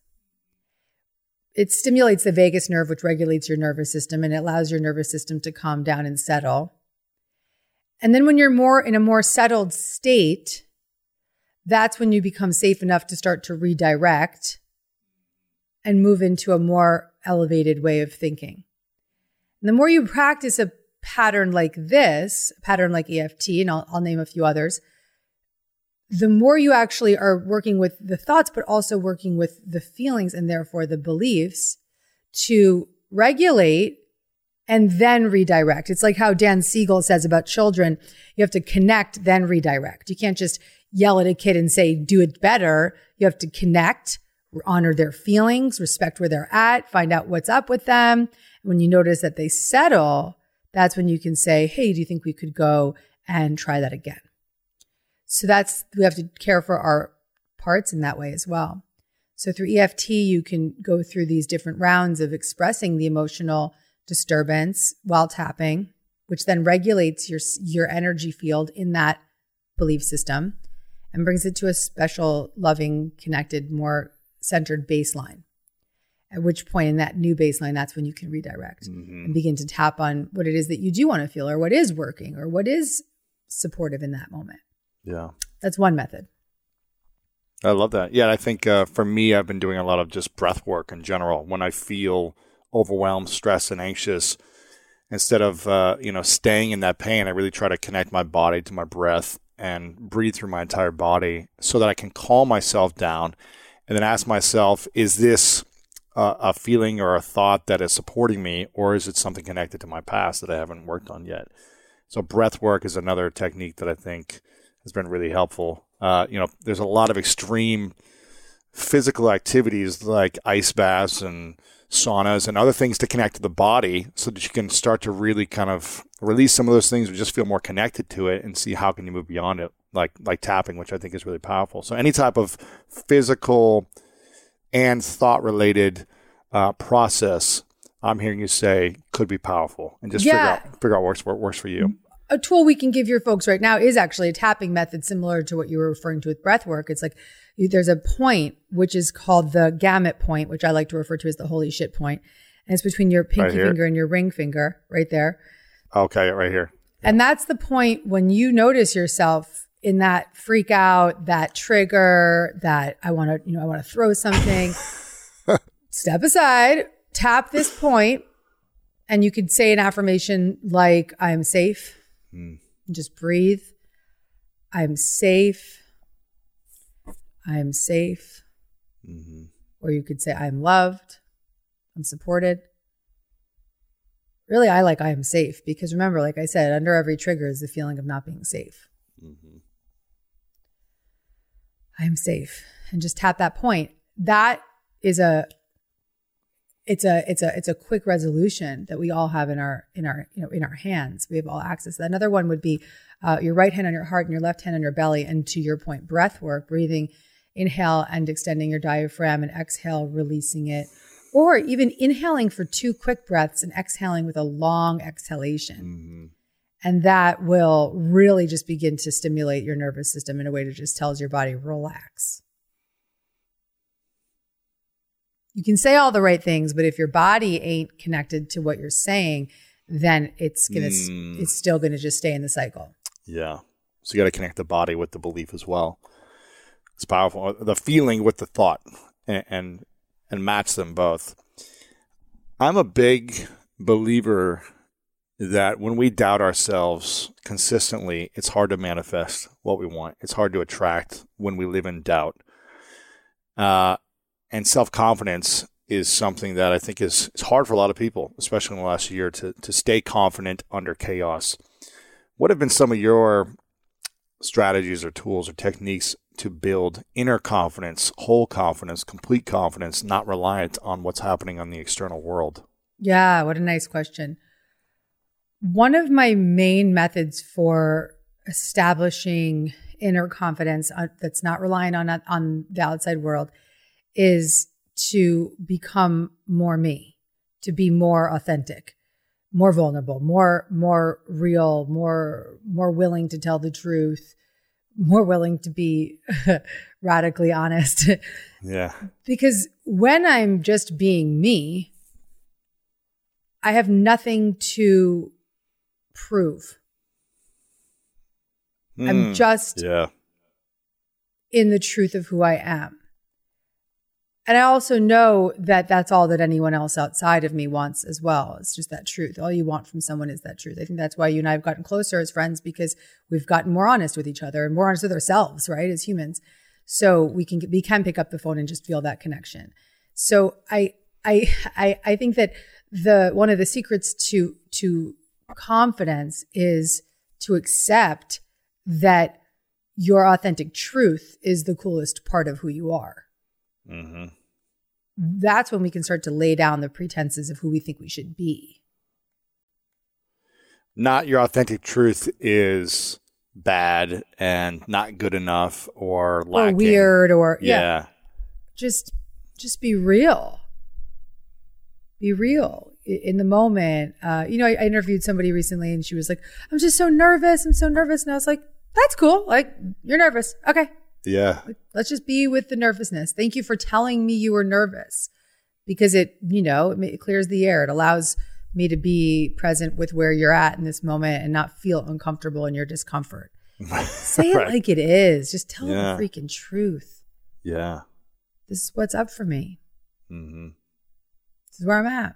It stimulates the vagus nerve, which regulates your nervous system, and it allows your nervous system to calm down and settle. And then when you're in a more settled state, that's when you become safe enough to start to redirect and move into a more elevated way of thinking. And the more you practice a pattern like this, a pattern like EFT, and I'll name a few others, the more you actually are working with the thoughts, but also working with the feelings and therefore the beliefs to regulate and then redirect. It's like how Dan Siegel says about children, you have to connect, then redirect. You can't just yell at a kid and say, do it better. You have to connect, honor their feelings, respect where they're at, find out what's up with them. When you notice that they settle, that's when you can say, hey, do you think we could go and try that again? So we have to care for our parts in that way as well. So through EFT, you can go through these different rounds of expressing the emotional disturbance while tapping, which then regulates your energy field in that belief system and brings it to a special, loving, connected, more centered baseline. At which point in that new baseline, that's when you can redirect and begin to tap on what it is that you do want to feel, or what is working, or what is supportive in that moment. Yeah. That's one method. I love that. Yeah. I think for me, I've been doing a lot of just breath work in general. When I feel overwhelmed, stressed, and anxious, instead of, staying in that pain, I really try to connect my body to my breath and breathe through my entire body so that I can calm myself down and then ask myself, is this a feeling or a thought that is supporting me, or is it something connected to my past that I haven't worked on yet? So breath work is another technique that I think has been really helpful. There's a lot of extreme physical activities like ice baths and saunas and other things to connect to the body so that you can start to really kind of release some of those things or just feel more connected to it and see how can you move beyond it, like tapping, which I think is really powerful. So any type of physical and thought-related process, I'm hearing you say, could be powerful. And just figure out what works for you. A tool we can give your folks right now is actually a tapping method similar to what you were referring to with breathwork. It's like there's a point which is called the gamut point, which I like to refer to as the holy shit point. And it's between your pinky finger and your ring finger right there. Okay, right here. Yeah. And that's the point when you notice yourself in that freak out, that trigger, that I want to throw something. Step aside, tap this point, and you could say an affirmation like, I am safe. Just breathe. I'm safe. I am safe. Or you could say, I'm loved. I'm supported. really, I am safe, because remember, like I said, under every trigger is the feeling of not being safe. Mm-hmm. I am safe, and just tap that point. That is it's a quick resolution that we all have in our hands. We have all access. Another one would be your right hand on your heart and your left hand on your belly. And to your point, breath work, breathing, inhale and extending your diaphragm, and exhale, releasing it. Or even inhaling for 2 quick breaths and exhaling with a long exhalation. Mm-hmm. And that will really just begin to stimulate your nervous system in a way that just tells your body, relax. You can say all the right things, but if your body ain't connected to what you're saying, then it's still going to just stay in the cycle. Yeah. So you got to connect the body with the belief as well. It's powerful. The feeling with the thought, and match them both. I'm a big believer that when we doubt ourselves consistently, it's hard to manifest what we want. It's hard to attract when we live in doubt. And self-confidence is something that I think is hard for a lot of people, especially in the last year, to stay confident under chaos. What have been some of your strategies or tools or techniques to build inner confidence, whole confidence, complete confidence, not reliant on what's happening on the external world? Yeah, what a nice question. One of my main methods for establishing inner confidence that's not reliant on the outside world is to become more me, to be more authentic, more vulnerable, more real, more willing to tell the truth, more willing to be radically honest. Yeah. Because when I'm just being me, I have nothing to prove. I'm just in the truth of who I am. And I also know that that's all that anyone else outside of me wants as well. It's just that truth. All you want from someone is that truth. I think that's why you and I have gotten closer as friends, because we've gotten more honest with each other and more honest with ourselves, right, as humans. So we can pick up the phone and just feel that connection. So I think that one of the secrets to confidence is to accept that your authentic truth is the coolest part of who you are. Mm-hmm. That's when we can start to lay down the pretenses of who we think we should be. Not your authentic truth is bad and not good enough or lacking. Or weird or, yeah. Just be real. Be real in the moment. I interviewed somebody recently and she was like, I'm just so nervous. I'm so nervous. And I was like, that's cool. Like, you're nervous. Okay. Yeah. Let's just be with the nervousness. Thank you for telling me you were nervous, because it clears the air. It allows me to be present with where you're at in this moment and not feel uncomfortable in your discomfort. Say it like it is. Just tell the freaking truth. Yeah. This is what's up for me. Mm-hmm. This is where I'm at.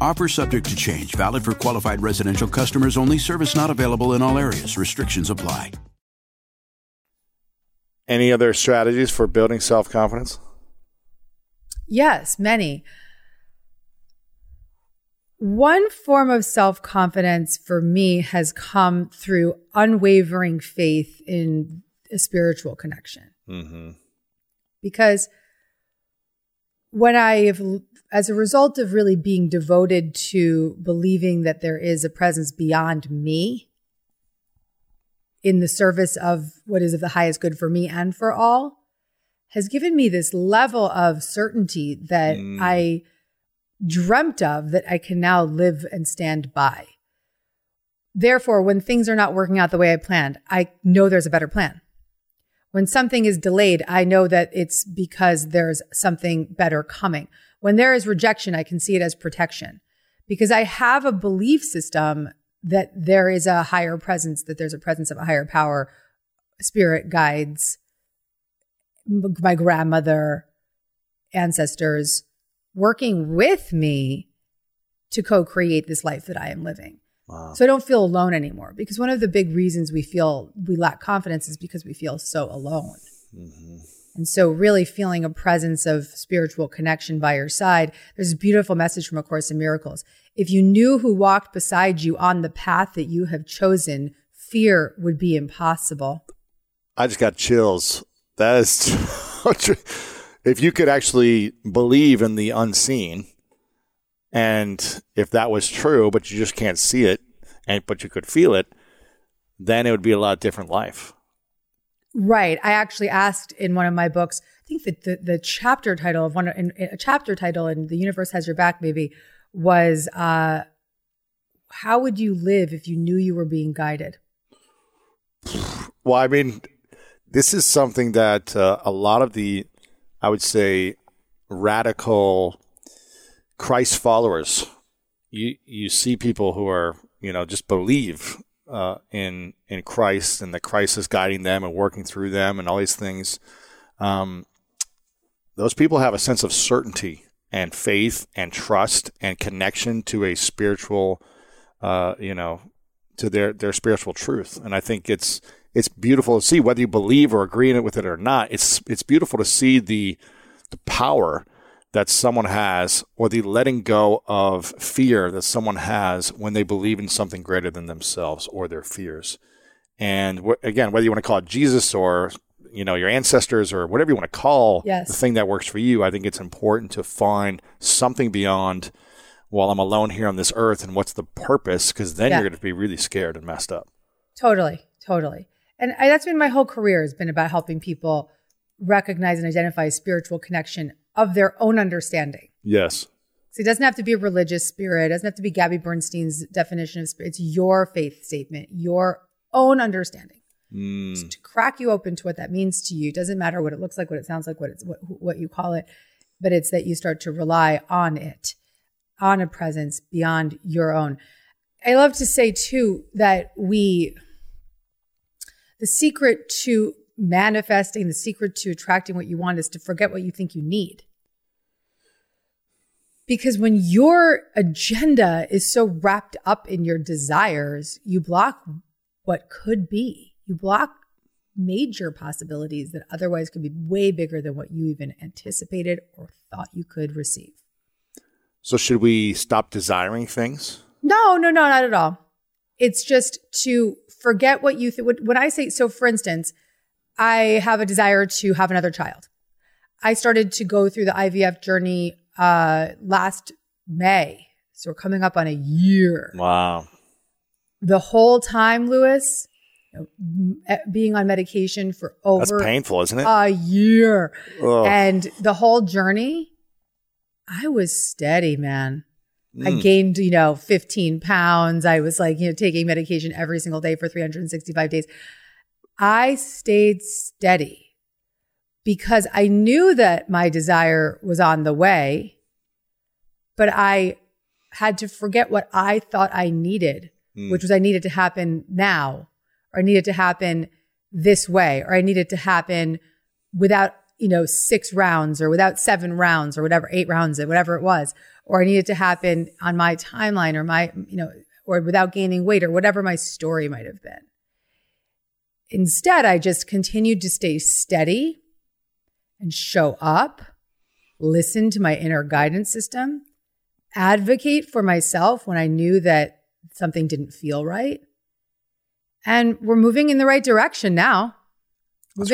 Offer subject to change. Valid for qualified residential customers only. Service not available in all areas. Restrictions apply. Any other strategies for building self-confidence? Yes, many. One form of self-confidence for me has come through unwavering faith in a spiritual connection. Mm-hmm. Because when I have, as a result of really being devoted to believing that there is a presence beyond me in the service of what is of the highest good for me and for all, has given me this level of certainty that I dreamt of that I can now live and stand by. Therefore, when things are not working out the way I planned, I know there's a better plan. When something is delayed, I know that it's because there's something better coming. When there is rejection, I can see it as protection because I have a belief system that there is a higher presence, that there's a presence of a higher power, spirit guides, my grandmother, ancestors, working with me to co-create this life that I am living. Wow. So I don't feel alone anymore, because one of the big reasons we lack confidence is because we feel so alone. Mm-hmm. And so really feeling a presence of spiritual connection by your side. There's a beautiful message from A Course in Miracles. If you knew who walked beside you on the path that you have chosen, fear would be impossible. I just got chills. That is so true. If you could actually believe in the unseen, and if that was true, but you just can't see it, but you could feel it, then it would be a lot different life. Right. I actually asked in one of my books, I think that the chapter title of in The Universe Has Your Back, maybe, was how would you live if you knew you were being guided? Well, I mean, this is something that a lot of the, I would say, radical Christ followers. You see people who are, just believe in Christ, and that Christ is guiding them and working through them and all these things. Those people have a sense of certainty and faith and trust and connection to a spiritual, to their spiritual truth. And I think it's beautiful to see, whether you believe or agree in it with it or not. It's beautiful to see the power that someone has, or the letting go of fear that someone has when they believe in something greater than themselves or their fears. And again, whether you want to call it Jesus or your ancestors or whatever you want to call the thing that works for you, I think it's important to find something beyond, well, I'm alone here on this earth, and what's the purpose? Because then you're going to be really scared and messed up. Totally. And that's been my whole career, has been about helping people recognize and identify a spiritual connection of their own understanding. Yes. So it doesn't have to be a religious spirit. It doesn't have to be Gabby Bernstein's definition of spirit. It's your faith statement, your own understanding. So to crack you open to what that means to you. It doesn't matter what it looks like, what it sounds like, what you call it, but it's that you start to rely on it, on a presence beyond your own. I love to say, too, that the secret to manifesting, the secret to attracting what you want is to forget what you think you need. Because when your agenda is so wrapped up in your desires, you block what could be. You block major possibilities that otherwise could be way bigger than what you even anticipated or thought you could receive. So should we stop desiring things? No, not at all. It's just to forget what you think. When I say, so for instance, I have a desire to have another child. I started to go through the IVF journey last May. So we're coming up on a year. Wow. The whole time, Lewis, being on medication for over— That's painful, isn't it? A year. Ugh. And the whole journey, I was steady, man. I gained, 15 pounds. I was taking medication every single day for 365 days. I stayed steady because I knew that my desire was on the way, but I had to forget what I thought I needed, which was I needed to happen now, or I needed to happen this way, or I needed to happen without, 6 rounds or without 7 rounds or whatever, 8 rounds or whatever it was. Or I needed to happen on my timeline or my, or without gaining weight or whatever my story might have been. Instead, I just continued to stay steady and show up, listen to my inner guidance system, advocate for myself when I knew that something didn't feel right. And we're moving in the right direction now. But it's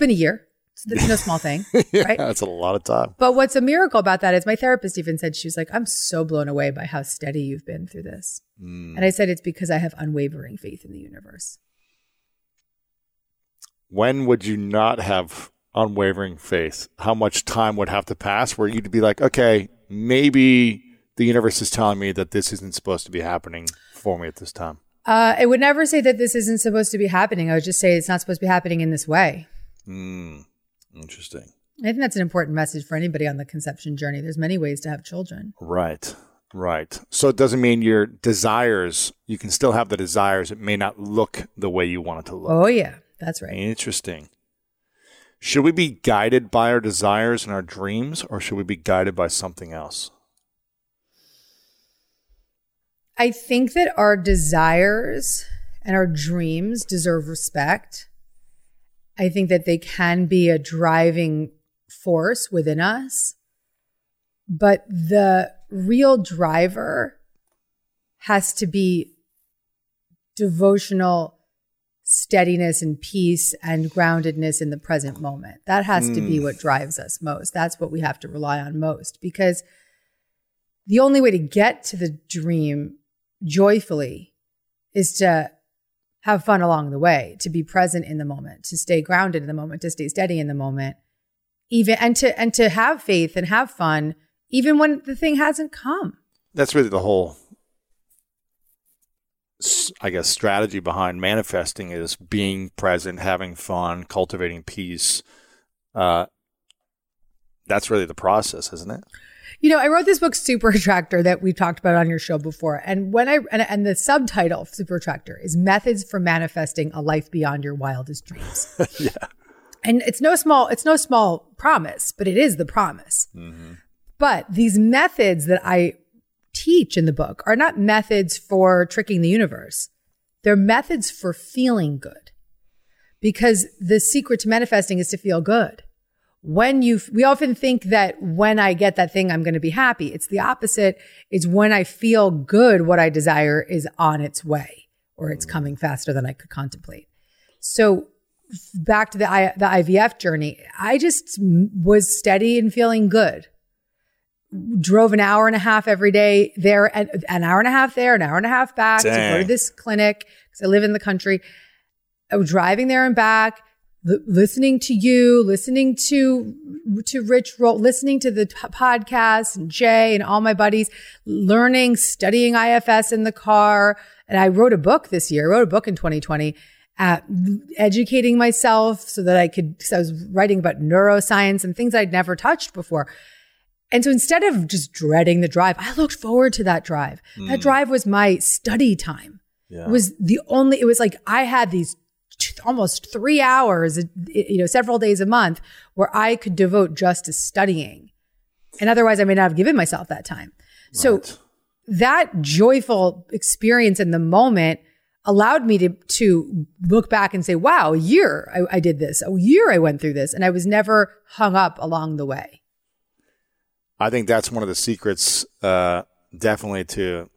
been a year. So that's no small thing, right? Yeah, that's a lot of time. But what's a miracle about that is my therapist even said, she was like, I'm so blown away by how steady you've been through this. And I said, it's because I have unwavering faith in the universe. When would you not have unwavering faith? How much time would have to pass where you'd be like, okay, maybe the universe is telling me that this isn't supposed to be happening for me at this time? I would never say that this isn't supposed to be happening. I would just say it's not supposed to be happening in this way. Interesting. I think that's an important message for anybody on the conception journey. There's many ways to have children. Right. So it doesn't mean your desires, you can still have the desires. It may not look the way you want it to look. Oh, yeah. That's right. Interesting. Should we be guided by our desires and our dreams, or should we be guided by something else? I think that our desires and our dreams deserve respect. I think that they can be a driving force within us, but the real driver has to be devotional steadiness and peace and groundedness in the present moment. That has to be what drives us most. That's what we have to rely on most, because the only way to get to the dream joyfully is to have fun along the way, to be present in the moment, to stay grounded in the moment, to stay steady in the moment, even and to have faith and have fun, even when the thing hasn't come. That's really the whole, I guess, strategy behind manifesting is being present, having fun, cultivating peace. That's really the process, isn't it? You know, I wrote this book, Super Attractor, that we talked about on your show before. And when and the subtitle, Super Attractor, is Methods for Manifesting a Life Beyond Your Wildest Dreams. Yeah. And it's no small promise, but it is the promise. Mm-hmm. But these methods that I teach in the book are not methods for tricking the universe. They're methods for feeling good. Because the secret to manifesting is to feel good. We often think that when I get that thing, I'm going to be happy. It's the opposite. It's when I feel good, what I desire is on its way, or it's coming faster than I could contemplate. So back to the IVF journey, I just was steady and feeling good. Drove an hour and a half every day there, and an hour and a half there, an hour and a half back to go to this clinic because I live in the country. I was driving there and back. Listening to you, listening to Rich Roll, listening to the podcast and Jay and all my buddies, learning, studying IFS in the car. And I wrote a book this year. I wrote a book in 2020, educating myself so that I could, because I was writing about neuroscience and things I'd never touched before. And so instead of just dreading the drive, I looked forward to that drive. That drive was my study time. Yeah. It was like I had these almost 3 hours, several days a month where I could devote just to studying. And otherwise I may not have given myself that time. Right. So that joyful experience in the moment allowed me to look back and say, wow, a year I did this, a year I went through this, and I was never hung up along the way. I think that's one of the secrets definitely to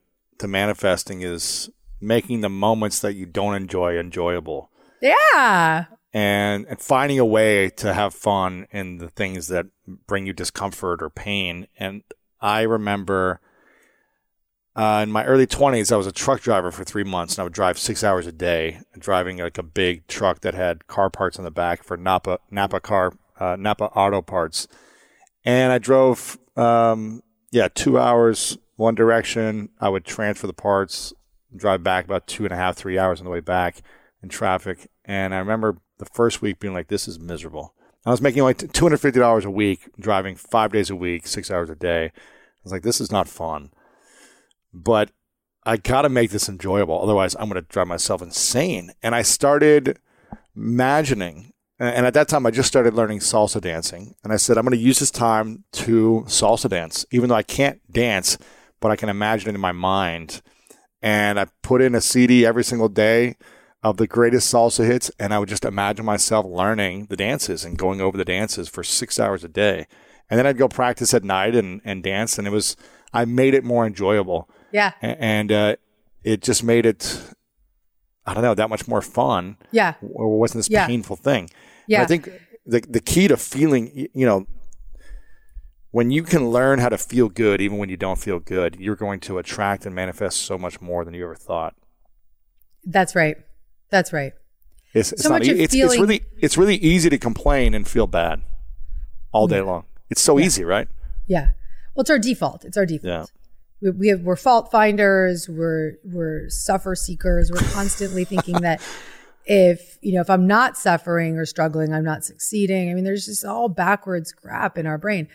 manifesting is making the moments that you don't enjoy enjoyable. Yeah. And finding a way to have fun in the things that bring you discomfort or pain. And I remember in my early 20s, I was a truck driver for 3 months, and I would drive 6 hours a day, driving like a big truck that had car parts on the back for Napa Auto Parts. And I drove, 2 hours one direction. I would transfer the parts, drive back about 3 hours on the way back in traffic. And I remember the first week being like, this is miserable. I was making like $250 a week, driving 5 days a week, 6 hours a day. I was like, this is not fun. But I got to make this enjoyable. Otherwise, I'm going to drive myself insane. And I started imagining. And at that time, I just started learning salsa dancing. And I said, I'm going to use this time to salsa dance, even though I can't dance, but I can imagine it in my mind. And I put in a CD every single day of the greatest salsa hits, and I would just imagine myself learning the dances and going over the dances for 6 hours a day. And then I'd go practice at night and dance. And it was, I made it more enjoyable. Yeah. And it just made it, I don't know, that much more fun. Yeah. Or wasn't this painful thing. Yeah. And I think the key to feeling, you know, when you can learn how to feel good, even when you don't feel good, you're going to attract and manifest so much more than you ever thought. That's right. That's right. It's so not, much of it's, feeling, it's really easy to complain and feel bad all day long. It's so easy, right? Yeah. Well, it's our default. Yeah. We're fault finders. We're suffer seekers. We're constantly thinking that if I'm not suffering or struggling, I'm not succeeding. I mean, there's just all backwards crap in our brain.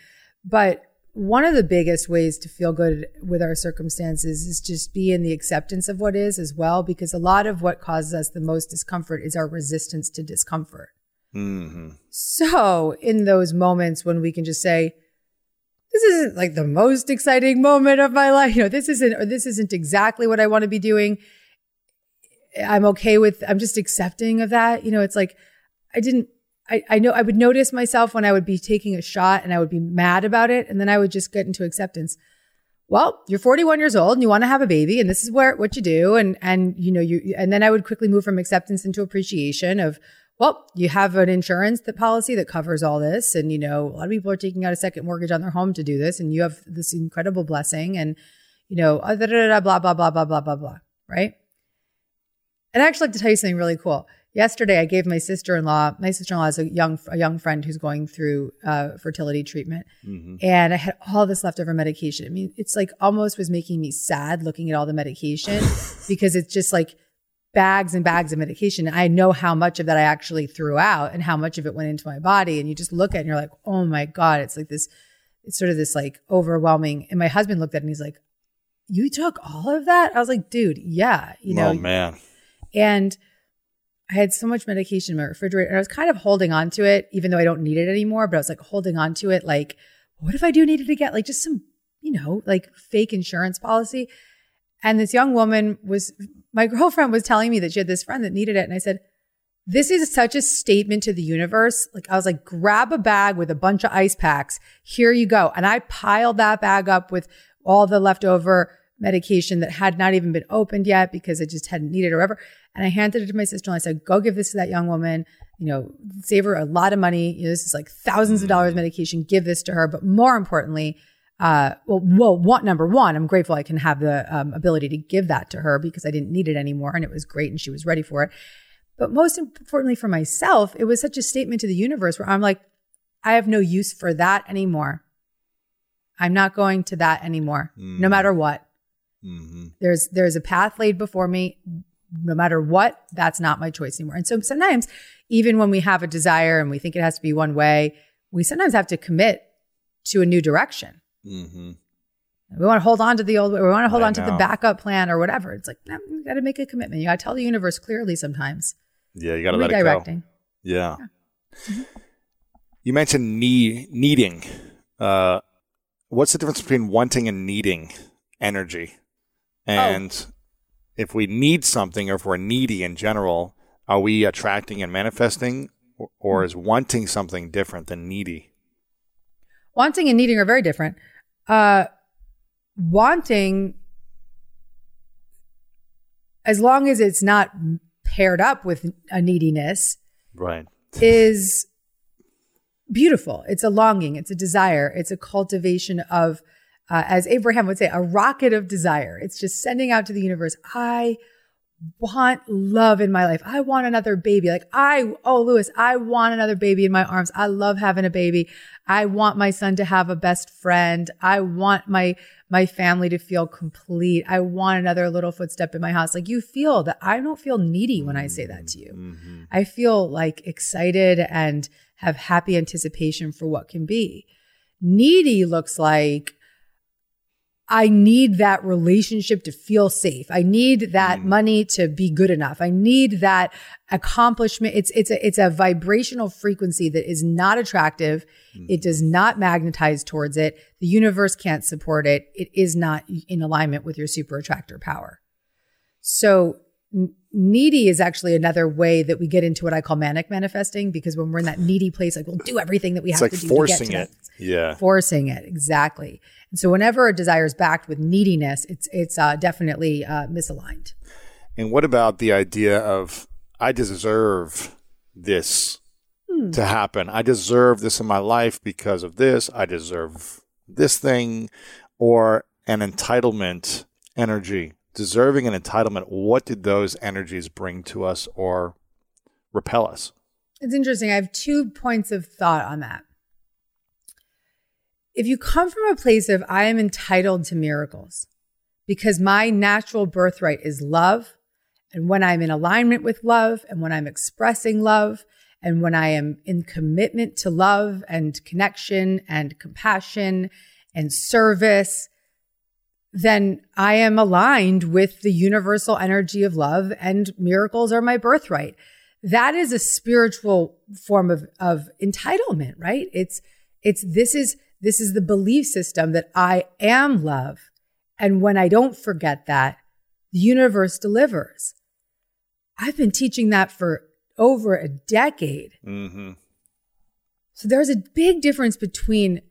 But one of the biggest ways to feel good with our circumstances is just be in the acceptance of what is as well, because a lot of what causes us the most discomfort is our resistance to discomfort. Mm-hmm. So in those moments when we can just say, this isn't like the most exciting moment of my life, this isn't exactly what I want to be doing. I'm just accepting of that. It's like, I know I would notice myself when I would be taking a shot and I would be mad about it. And then I would just get into acceptance. Well, you're 41 years old and you want to have a baby, and this is what you do. And then I would quickly move from acceptance into appreciation of, well, you have an insurance policy that covers all this. And, a lot of people are taking out a second mortgage on their home to do this. And you have this incredible blessing and, blah, blah, blah, blah, blah, blah, blah. Right. And I actually like to tell you something really cool. Yesterday, I gave my sister-in-law is a young friend who's going through fertility treatment. Mm-hmm. And I had all this leftover medication. I mean, it's like almost was making me sad looking at all the medication because it's just like bags and bags of medication. And I know how much of that I actually threw out and how much of it went into my body. And you just look at it and you're like, oh my God, it's like this, it's sort of this like overwhelming. And my husband looked at it and he's like, you took all of that? I was like, dude, yeah. Oh man. And I had so much medication in my refrigerator and I was kind of holding on to it, even though I don't need it anymore, but I was like holding on to it. Like, what if I do need it again? Like just some, like fake insurance policy. And this young woman my girlfriend was telling me that she had this friend that needed it. And I said, this is such a statement to the universe. Like I was like, grab a bag with a bunch of ice packs. Here you go. And I piled that bag up with all the leftover medication that had not even been opened yet because I just hadn't needed it or whatever. And I handed it to my sister and I said, go give this to that young woman, save her a lot of money. This is like thousands of dollars of medication, give this to her. But more importantly, number one, I'm grateful I can have the ability to give that to her because I didn't need it anymore and it was great and she was ready for it. But most importantly for myself, it was such a statement to the universe where I'm like, I have no use for that anymore. I'm not going to that anymore, no matter what. Mm-hmm. There's a path laid before me, no matter what, that's not my choice anymore. And so sometimes even when we have a desire and we think it has to be one way, we sometimes have to commit to a new direction. Mm-hmm. We want to hold on to the old way. We want to hold on to the backup plan or whatever. It's like, no, you got to make a commitment. You got to tell the universe clearly sometimes. Yeah. You got to let it go. Yeah. Mm-hmm. You mentioned needing, what's the difference between wanting and needing energy? And if we need something or if we're needy in general, are we attracting and manifesting or is wanting something different than needy? Wanting and needing are very different. Wanting, as long as it's not paired up with a neediness, right, is beautiful. It's a longing. It's a desire. It's a cultivation of as Abraham would say, a rocket of desire. It's just sending out to the universe. I want love in my life. I want another baby. Like Lewis, I want another baby in my arms. I love having a baby. I want my son to have a best friend. I want my family to feel complete. I want another little footstep in my house. Like you feel that. I don't feel needy when I say that to you. Mm-hmm. I feel like excited and have happy anticipation for what can be. Needy looks like, I need that relationship to feel safe. I need that money to be good enough. I need that accomplishment. It's a vibrational frequency that is not attractive. Mm. It does not magnetize towards it. The universe can't support it. It is not in alignment with your super attractor power. So Needy is actually another way that we get into what I call manic manifesting, because when we're in that needy place, like we'll do everything that we have to do. It's like forcing it. Yeah. Forcing it. Exactly. And so whenever a desire is backed with neediness, it's definitely misaligned. And what about the idea of, I deserve this to happen. I deserve this in my life because of this. I deserve this thing, or an entitlement energy. Deserving and entitlement, what did those energies bring to us or repel us? It's interesting. I have 2 points of thought on that. If you come from a place of, I am entitled to miracles because my natural birthright is love, and when I'm in alignment with love, and when I'm expressing love, and when I am in commitment to love and connection and compassion and service, then I am aligned with the universal energy of love, and miracles are my birthright. That is a spiritual form of entitlement, right? This is the belief system that I am love. And when I don't forget that, the universe delivers. I've been teaching that for over a decade. Mm-hmm. So there's a big difference between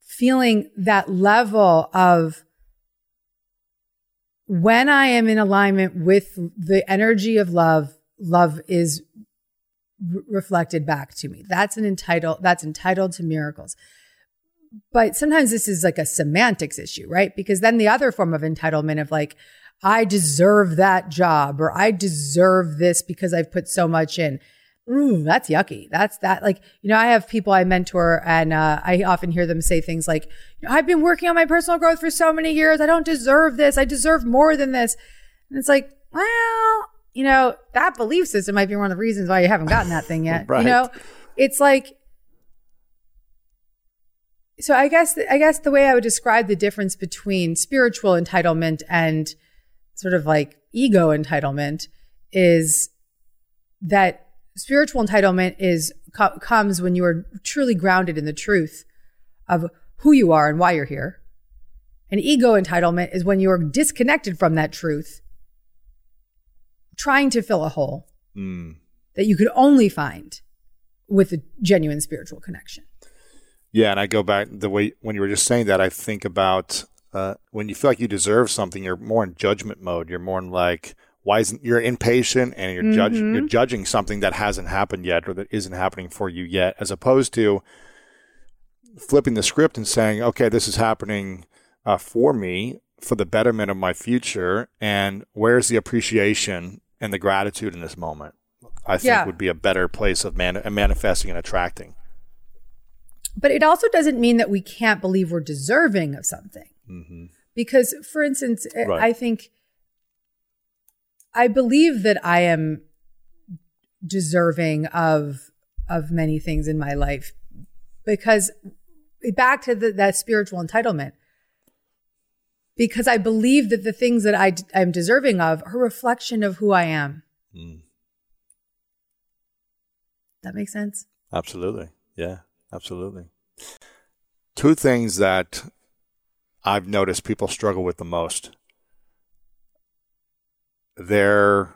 feeling that level of, when I am in alignment with the energy of love, love is reflected back to me. That's entitled to miracles. But sometimes this is like a semantics issue, right? Because then the other form of entitlement of like, I deserve that job, or I deserve this because I've put so much in. That's yucky. I have people I mentor, and I often hear them say things like, I've been working on my personal growth for so many years. I don't deserve this. I deserve more than this. And it's like, well, that belief system might be one of the reasons why you haven't gotten that thing yet. Right. It's like, so I guess the way I would describe the difference between spiritual entitlement and sort of like ego entitlement is that spiritual entitlement comes when you are truly grounded in the truth of who you are and why you're here. And ego entitlement is when you are disconnected from that truth, trying to fill a hole that you could only find with a genuine spiritual connection. Yeah, and I go back the way when you were just saying that, I think about when you feel like you deserve something, you're more in judgment mode. You're more in like, why isn't, you're impatient and you're judging something that hasn't happened yet, or that isn't happening for you yet, as opposed to flipping the script and saying, okay, this is happening for me for the betterment of my future. And where's the appreciation and the gratitude in this moment? I think would be a better place of manifesting and attracting. But it also doesn't mean that we can't believe we're deserving of something. Mm-hmm. Because, for instance, right. I believe that I am deserving of many things in my life, because back to that spiritual entitlement, because I believe that the things that I'm deserving of are a reflection of who I am. Mm. That makes sense? Absolutely. Yeah, absolutely. 2 things that I've noticed people struggle with the most. Their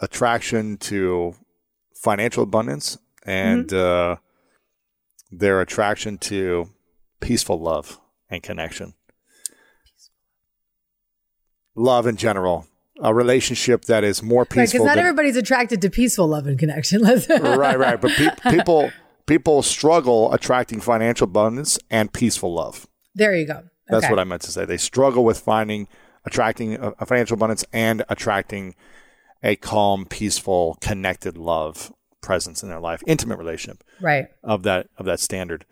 attraction to financial abundance and their attraction to peaceful love and connection. Love in general, a relationship that is more peaceful. Right, because not everybody's attracted to peaceful love and connection. Right. But people struggle attracting financial abundance and peaceful love. There you go. That's okay. What I meant to say. They struggle with attracting a financial abundance and attracting a calm, peaceful, connected love presence in their life, intimate relationship, right? Of that standard.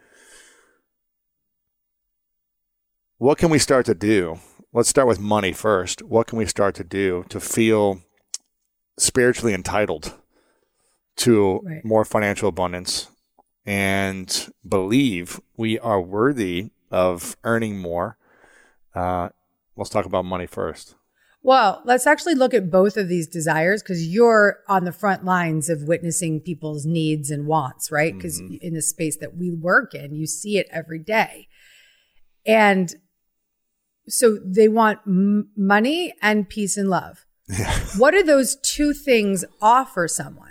What can we start to do? Let's start with money first. What can we start to do to feel spiritually entitled to more financial abundance and believe we are worthy of earning more? Let's talk about money first. Well, let's actually look at both of these desires, because you're on the front lines of witnessing people's needs and wants, right? Because in the space that we work in, you see it every day. And so they want money and peace and love. Yeah. What do those two things offer someone?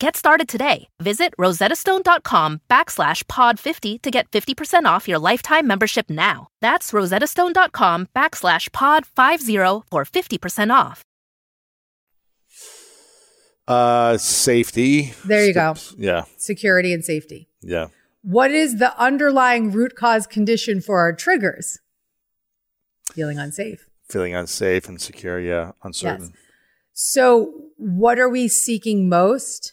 Get started today. Visit rosettastone.com/pod50 to get 50% off your lifetime membership now. That's rosettastone.com/pod50 for 50% off. Safety. There you go. Yeah. Security and safety. Yeah. What is the underlying root cause condition for our triggers? Feeling unsafe. Feeling unsafe, insecure, yeah, uncertain. Yes. So what are we seeking most?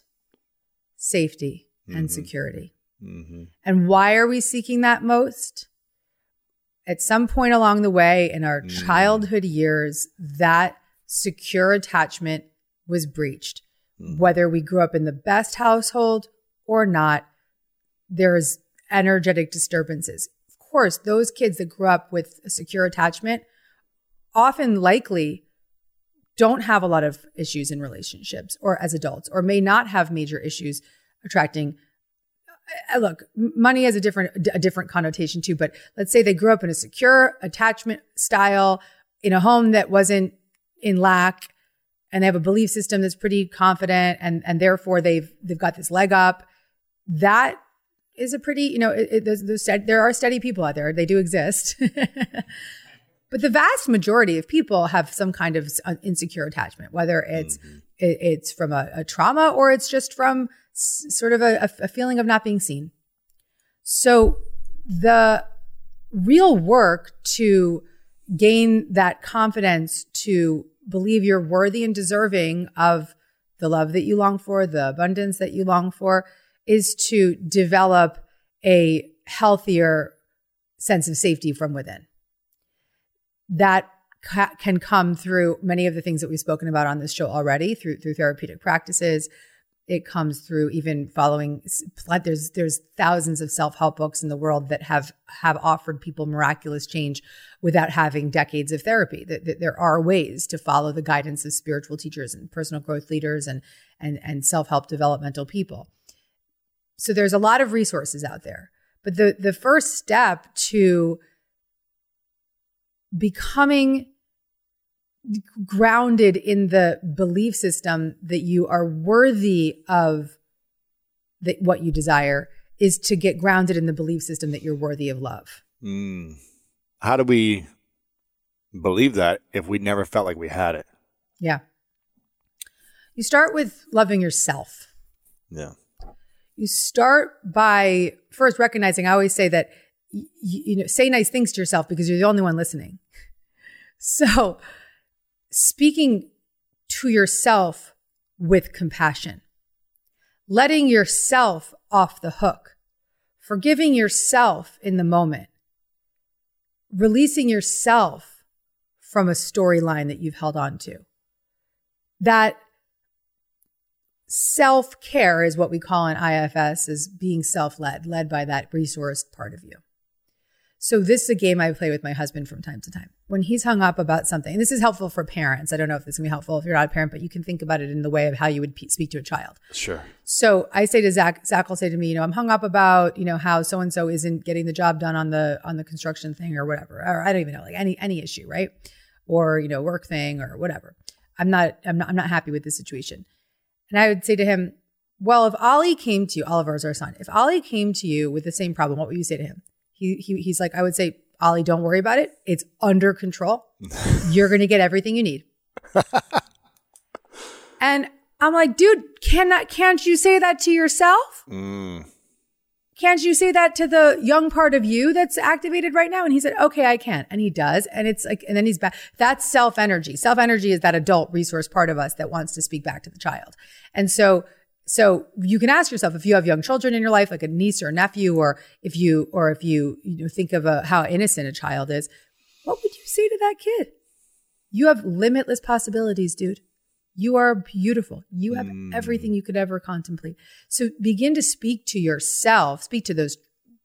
Safety and security. Mm-hmm. And why are we seeking that most? At some point along the way in our childhood years, that secure attachment was breached. Mm-hmm. Whether we grew up in the best household or not, there's energetic disturbances. Of course, those kids that grew up with a secure attachment often likely don't have a lot of issues in relationships or as adults, or may not have major issues attracting. Look, money has a different connotation too, but let's say they grew up in a secure attachment style in a home that wasn't in lack, and they have a belief system that's pretty confident, and therefore they've got this leg up. That is a pretty, there are steady people out there. They do exist. But the vast majority of people have some kind of insecure attachment, whether it's from a trauma or it's just from sort of a feeling of not being seen. So the real work to gain that confidence to believe you're worthy and deserving of the love that you long for, the abundance that you long for, is to develop a healthier sense of safety from within. That can come through many of the things that we've spoken about on this show already, through therapeutic practices. It comes through even following. There's thousands of self-help books in the world that have offered people miraculous change without having decades of therapy. There are ways to follow the guidance of spiritual teachers and personal growth leaders and self-help developmental people. So there's a lot of resources out there. But the first step to becoming grounded in the belief system that you are worthy of what you desire is to get grounded in the belief system that you're worthy of love. Mm. How do we believe that if we never felt like we had it? Yeah. You start with loving yourself. Yeah. You start by first recognizing, I always say that, say nice things to yourself because you're the only one listening. So speaking to yourself with compassion, letting yourself off the hook, forgiving yourself in the moment, releasing yourself from a storyline that you've held on to. That self-care is what we call in IFS, is being self-led, led by that resourced part of you. So this is a game I play with my husband from time to time. When he's hung up about something, and this is helpful for parents. I don't know if this can be helpful if you're not a parent, but you can think about it in the way of how you would speak to a child. Sure. So I say to Zach will say to me, I'm hung up about, how so-and-so isn't getting the job done on the construction thing or whatever, or I don't even know, like any issue, right? Or, work thing or whatever. I'm not happy with this situation. And I would say to him, well, if Ollie came to you, Oliver's our son, if Ollie came to you with the same problem, what would you say to him? He's like, I would say, Ollie, don't worry about it. It's under control. You're going to get everything you need. And I'm like, dude, can't you say that to yourself? Mm. can't you say that to the young part of you that's activated right now? And he said, okay, I can. And he does. And it's like, and then he's back. That's self-energy. Self-energy is that adult resource part of us that wants to speak back to the child. And so you can ask yourself, if you have young children in your life, like a niece or a nephew, or if you think of how innocent a child is, what would you say to that kid? You have limitless possibilities, dude. You are beautiful. You have everything you could ever contemplate. So begin to speak to yourself, speak to those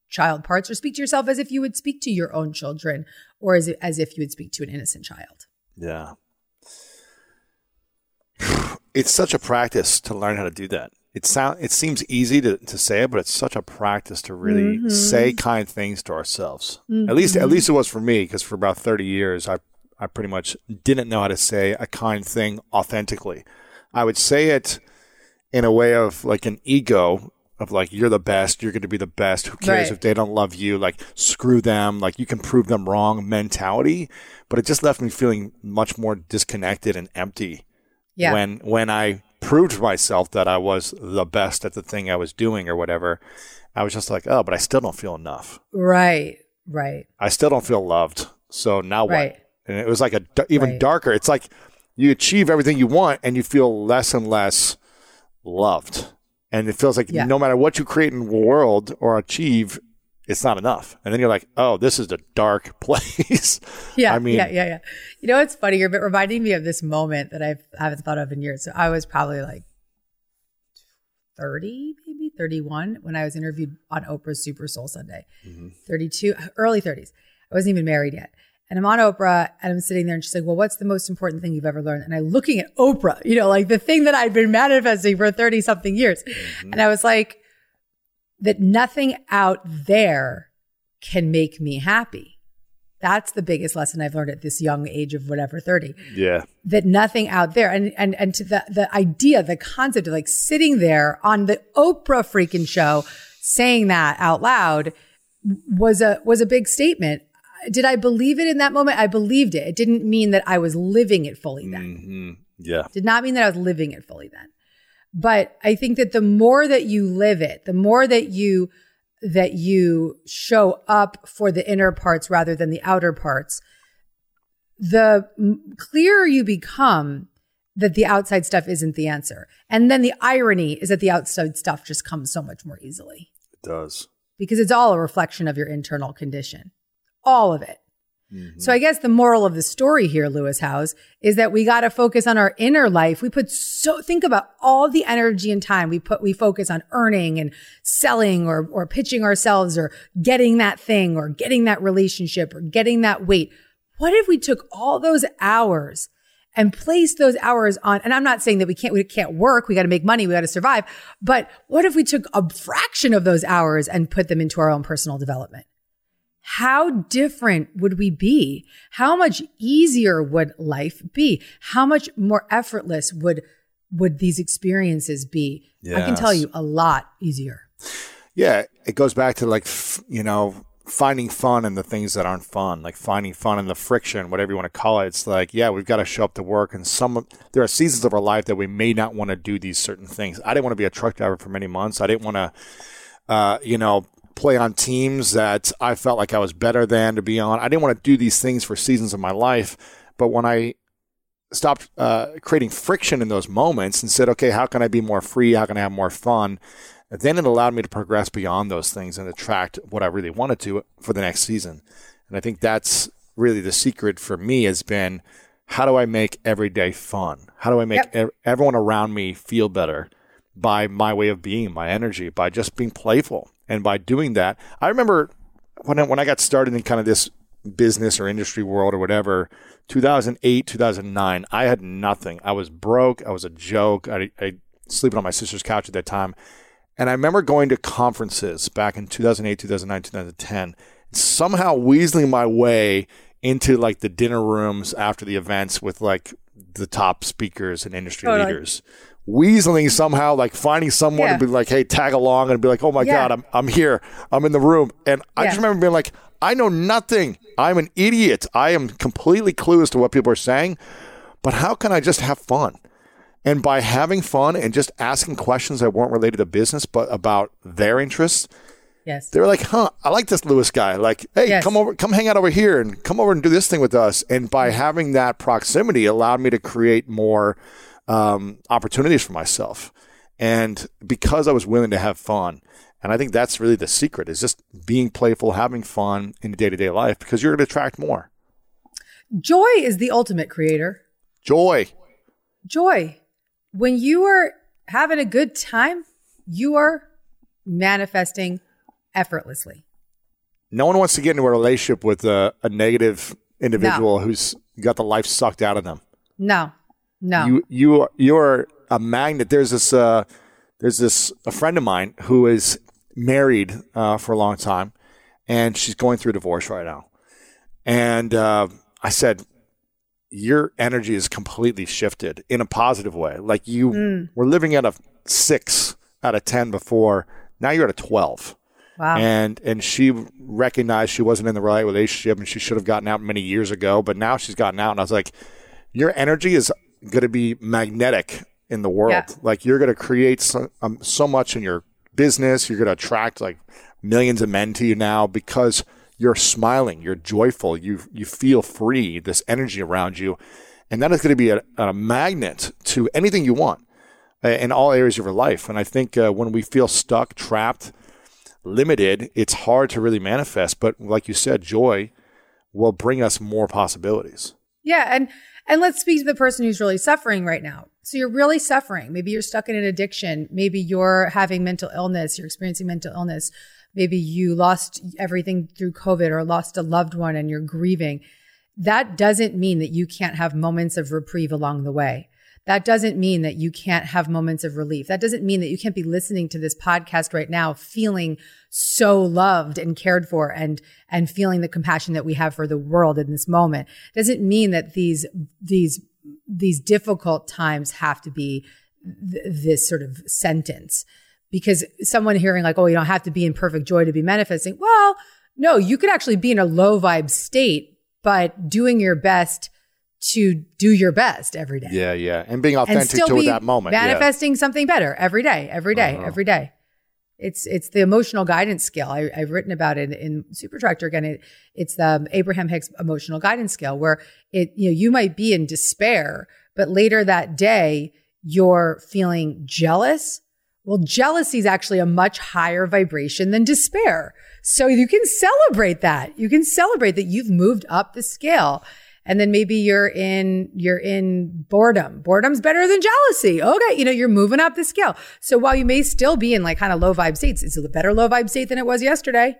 child parts, or speak to yourself as if you would speak to your own children, or as if you would speak to an innocent child. Yeah. It's such a practice to learn how to do that. It seems easy to say it, but it's such a practice to really say kind things to ourselves. Mm-hmm. At least it was for me, because for about 30 years, I pretty much didn't know how to say a kind thing authentically. I would say it in a way of like an ego of like, you're the best, you're going to be the best, who cares if they don't love you, like screw them, like you can prove them wrong mentality. But it just left me feeling much more disconnected and empty when I proved to myself that I was the best at the thing I was doing or whatever. I was just like, oh, but I still don't feel enough. Right. I still don't feel loved. So now what? Right. And it was like even darker. It's like you achieve everything you want and you feel less and less loved. And it feels like no matter what you create in the world or achieve, it's not enough. And then you're like, oh, this is the dark place. Yeah. I mean, yeah. You know, it's funny. You're reminding me of this moment that I haven't thought of in years. So I was probably like 30, maybe 31 when I was interviewed on Oprah's SuperSoul Sunday, 32, early 30s. I wasn't even married yet. And I'm on Oprah and I'm sitting there and she's like, well, what's the most important thing you've ever learned? And I'm looking at Oprah, you know, like the thing that I'd been manifesting for 30 something years. Mm-hmm. And I was like, that nothing out there can make me happy. That's the biggest lesson I've learned at this young age of whatever, 30. Yeah. That nothing out there. And to the idea, the concept of like sitting there on the Oprah freaking show saying that out loud was a big statement. Did I believe it in that moment? I believed it. It didn't mean that I was living it fully then. Mm-hmm. Yeah. Did not mean that I was living it fully then. But I think that the more that you live it, the more that you show up for the inner parts rather than the outer parts, the clearer you become that the outside stuff isn't the answer. And then the irony is that the outside stuff just comes so much more easily. It does. Because it's all a reflection of your internal condition. All of it. Mm-hmm. So I guess the moral of the story here, Lewis Howes, is that we got to focus on our inner life. Think about all the energy and time we focus on earning and selling or pitching ourselves or getting that thing or getting that relationship or getting that weight. What if we took all those hours and placed those hours on, and I'm not saying that we can't work, we got to make money, we got to survive, but what if we took a fraction of those hours and put them into our own personal development? How different would we be? How much easier would life be? How much more effortless would these experiences be? Yes. I can tell you, a lot easier. Yeah, it goes back to like, finding fun in the things that aren't fun, like finding fun in the friction, whatever you want to call it. It's like, yeah, we've got to show up to work. And there are seasons of our life that we may not want to do these certain things. I didn't want to be a truck driver for many months. I didn't want to, play on teams that I felt like I was better than to be on. I didn't want to do these things for seasons of my life. But when I stopped creating friction in those moments and said, okay, how can I be more free? How can I have more fun? Then it allowed me to progress beyond those things and attract what I really wanted to for the next season. And I think that's really the secret for me has been, how do I make every day fun? How do I make everyone around me feel better by my way of being, my energy, by just being playful? And by doing that, I remember when I got started in kind of this business or industry world or whatever, 2008, 2009, I had nothing. I was broke. I was a joke. I sleeping on my sister's couch at that time. And I remember going to conferences back in 2008, 2009, 2010, somehow weaseling my way into like the dinner rooms after the events with like the top speakers and industry leaders. Weaseling somehow, like finding someone to be like, hey, tag along and be like, oh my God, I'm here. I'm in the room. And I just remember being like, I know nothing. I'm an idiot. I am completely clueless to what people are saying. But how can I just have fun? And by having fun and just asking questions that weren't related to business, but about their interests, Yes. They were like, huh, I like this Lewis guy. Like, hey, yes. Come over, come hang out over here and come over and do this thing with us. And by having that proximity allowed me to create more opportunities for myself. And because I was willing to have fun. And I think that's really the secret, is just being playful, having fun in the day-to-day life, because you're going to attract more. Joy is the ultimate creator. Joy. When you are having a good time, you are manifesting effortlessly. No one wants to get into a relationship with a negative individual who's got the life sucked out of them. No. You're a magnet. There's a friend of mine who is married for a long time, and she's going through a divorce right now. And I said, your energy is completely shifted in a positive way. Like you were living at a 6 out of 10 before. Now you're at a 12. Wow. And she recognized she wasn't in the right relationship and she should have gotten out many years ago, but now she's gotten out. And I was like, your energy is going to be magnetic in the world. Yeah. Like you're going to create so much in your business. You're going to attract like millions of men to you now because you're smiling, you're joyful, you feel free, this energy around you. And that is going to be a magnet to anything you want in all areas of your life. And I think when we feel stuck, trapped, limited, it's hard to really manifest. But like you said, joy will bring us more possibilities. Yeah. And let's speak to the person who's really suffering right now. So you're really suffering. Maybe you're stuck in an addiction. Maybe you're having mental illness. You're experiencing mental illness. Maybe you lost everything through COVID or lost a loved one and you're grieving. That doesn't mean that you can't have moments of reprieve along the way. That doesn't mean that you can't have moments of relief. That doesn't mean that you can't be listening to this podcast right now, feeling so loved and cared for and feeling the compassion that we have for the world in this moment. Doesn't mean that these difficult times have to be this sort of sentence. Because someone hearing like, oh, you don't have to be in perfect joy to be manifesting. Well, no, you could actually be in a low vibe state, but doing your best to do your best every day. Yeah. And being authentic to that moment. Manifesting something better every day. It's the emotional guidance skill. I've written about it in Super Attractor. Again, it's the Abraham Hicks emotional guidance skill where you might be in despair, but later that day you're feeling jealous. Well, jealousy is actually a much higher vibration than despair. So you can celebrate that. You can celebrate that you've moved up the scale. And then maybe you're in boredom. Boredom's better than jealousy. Okay, you're moving up the scale. So while you may still be in like kind of low vibe states, it's a better low vibe state than it was yesterday.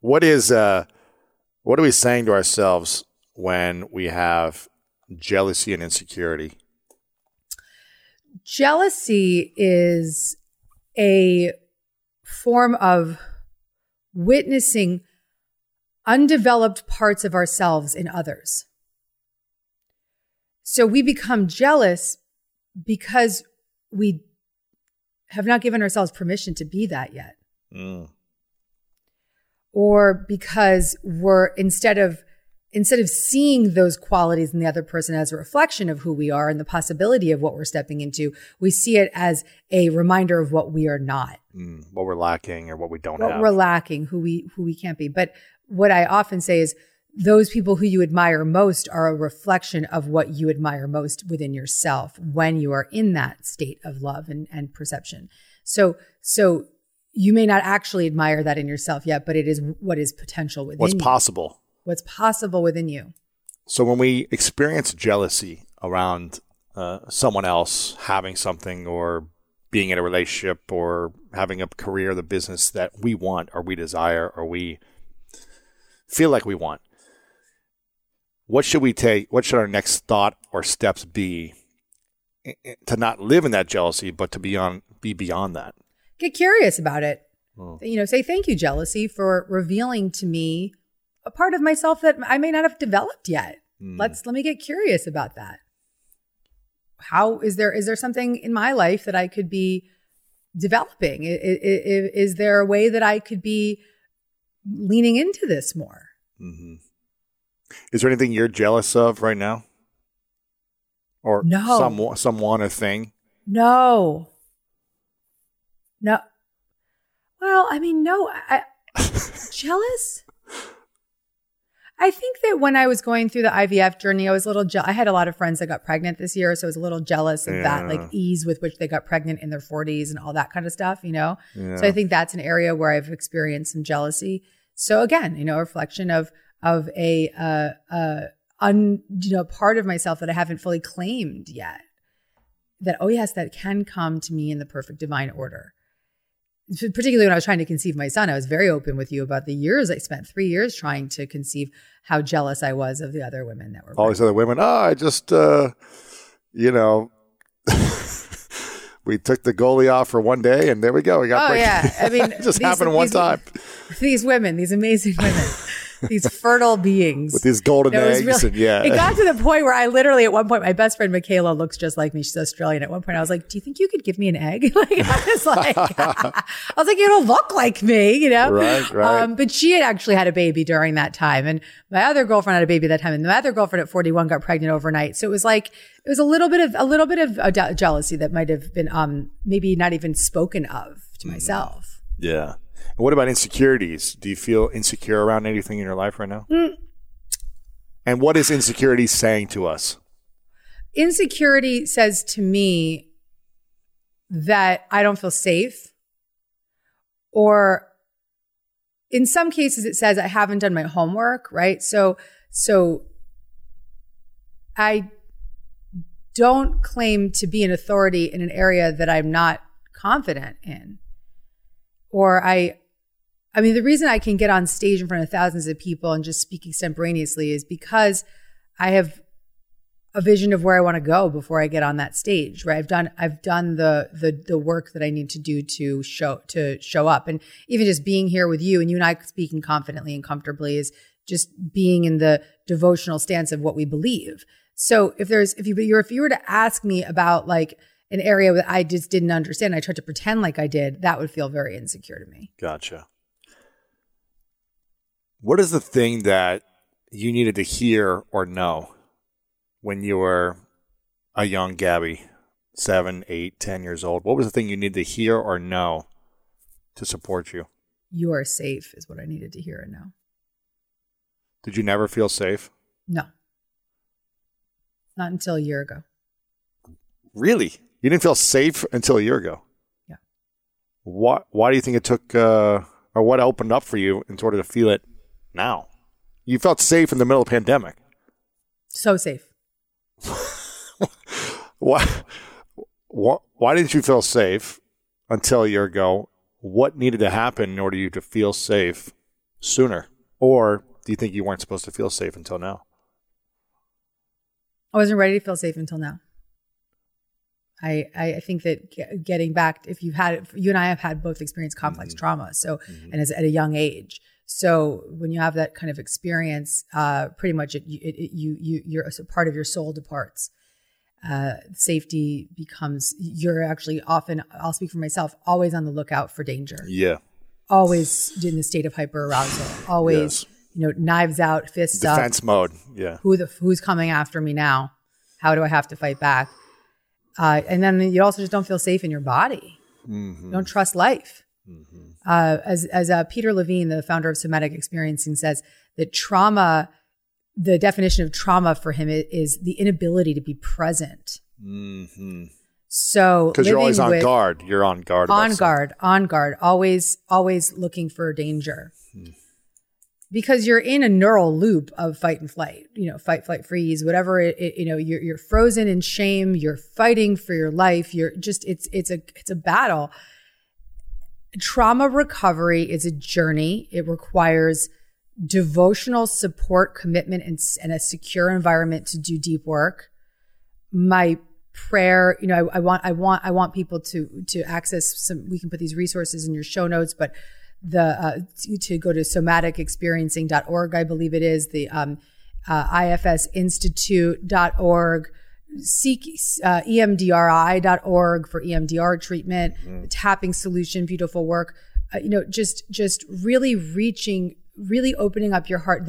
What are we saying to ourselves when we have jealousy and insecurity? Jealousy is a form of witnessing undeveloped parts of ourselves in others. So we become jealous because we have not given ourselves permission to be that yet. Or because we're instead of seeing those qualities in the other person as a reflection of who we are and the possibility of what we're stepping into, we see it as a reminder of what we are not. What we're lacking or what we don't have. What we're lacking, who we can't be. But what I often say is those people who you admire most are a reflection of what you admire most within yourself when you are in that state of love and perception. So you may not actually admire that in yourself yet, but it is what is potential within you. What's possible within you. So when we experience jealousy around someone else having something or being in a relationship or having a career, the business that we want or we desire or we feel like we want, what should we take? What should our next thought or steps be to not live in that jealousy, but to be beyond that? Get curious about it. Say, thank you, jealousy, for revealing to me a part of myself that I may not have developed yet. Let me get curious about that. How is there something in my life that I could be developing? Is there a way that I could be leaning into this more? Mm-hmm. Is there anything you're jealous of right now? Or someone or thing? No. Well, I mean, no, jealous? I think that when I was going through the IVF journey, I was a little jealous. I had a lot of friends that got pregnant this year, so I was a little jealous of that, like, ease with which they got pregnant in their 40s and all that kind of stuff, you know? Yeah. So I think that's an area where I've experienced some jealousy. So again, you know, a reflection of a part of myself that I haven't fully claimed yet. That, oh yes, that can come to me in the perfect divine order. Particularly when I was trying to conceive my son, I was very open with you about the years I spent, 3 years trying to conceive, how jealous I was of the other women that were pregnant. All these other women, I just, you know, we took the goalie off for one day and there we go. We got pregnant. I mean, it just happened one time. These women, these amazing women. These fertile beings. With these golden eggs. Really, and yeah. It got to the point where I literally, at one point, my best friend Michaela looks just like me. She's Australian. At one point, I was like, do you think you could give me an egg? Like, I was like, you don't look like me, you know? Right. But she had actually had a baby during that time. And my other girlfriend had a baby that time. And my other girlfriend at 41 got pregnant overnight. So it was like, it was a little bit of jealousy that might have been maybe not even spoken of to myself. Yeah. And what about insecurities? Do you feel insecure around anything in your life right now? And what is insecurity saying to us? Insecurity says to me that I don't feel safe, or in some cases it says I haven't done my homework, right? So I don't claim to be an authority in an area that I'm not confident in. Or I mean, the reason I can get on stage in front of thousands of people and just speak extemporaneously is because I have a vision of where I want to go before I get on that stage, right? I've done the work that I need to do to show up. And even just being here with you, and you and I speaking confidently and comfortably, is just being in the devotional stance of what we believe. So if you were to ask me about, like, an area that I just didn't understand, I tried to pretend like I did, that would feel very insecure to me. Gotcha. What is the thing that you needed to hear or know when you were a young Gabby, 7, 8, 10 years old? What was the thing you needed to hear or know to support you? You are safe is what I needed to hear and know. Did you never feel safe? No. Not until a year ago. Really? You didn't feel safe until a year ago. Yeah. Why do you think it took, or what opened up for you in order to feel it now? You felt safe in the middle of the pandemic. So safe. Why didn't you feel safe until a year ago? What needed to happen in order for you to feel safe sooner? Or do you think you weren't supposed to feel safe until now? I wasn't ready to feel safe until now. I think that getting back, if you've had, you and I have had both experienced complex trauma, so, and it's at a young age. So when you have that kind of experience, pretty much you're a part of your soul departs. Safety becomes, you're actually often, I'll speak for myself, always on the lookout for danger. Yeah. Always in the state of hyperarousal. Always, yes. You know, knives out, fists defense up. Defense mode. Yeah. Who's coming after me now? How do I have to fight back? And then you also just don't feel safe in your body. You don't trust life. As Peter Levine, the founder of Somatic Experiencing, says that trauma, the definition of trauma for him is the inability to be present. So because you're always on guard. You're on guard. On guard. Always looking for danger. Because you're in a neural loop of fight and flight, you know, fight, flight, freeze, whatever, you're frozen in shame, you're fighting for your life, you're just, it's a battle. Trauma recovery is a journey. It requires devotional support, commitment, and a secure environment to do deep work. My prayer, you know, I want people to access some, we can put these resources in your show notes, but to go to somaticexperiencing.org, I believe it is, the ifsinstitute.org, seek emdri.org for EMDR treatment, the tapping solution, beautiful work, you know, just really reaching, really opening up your heart.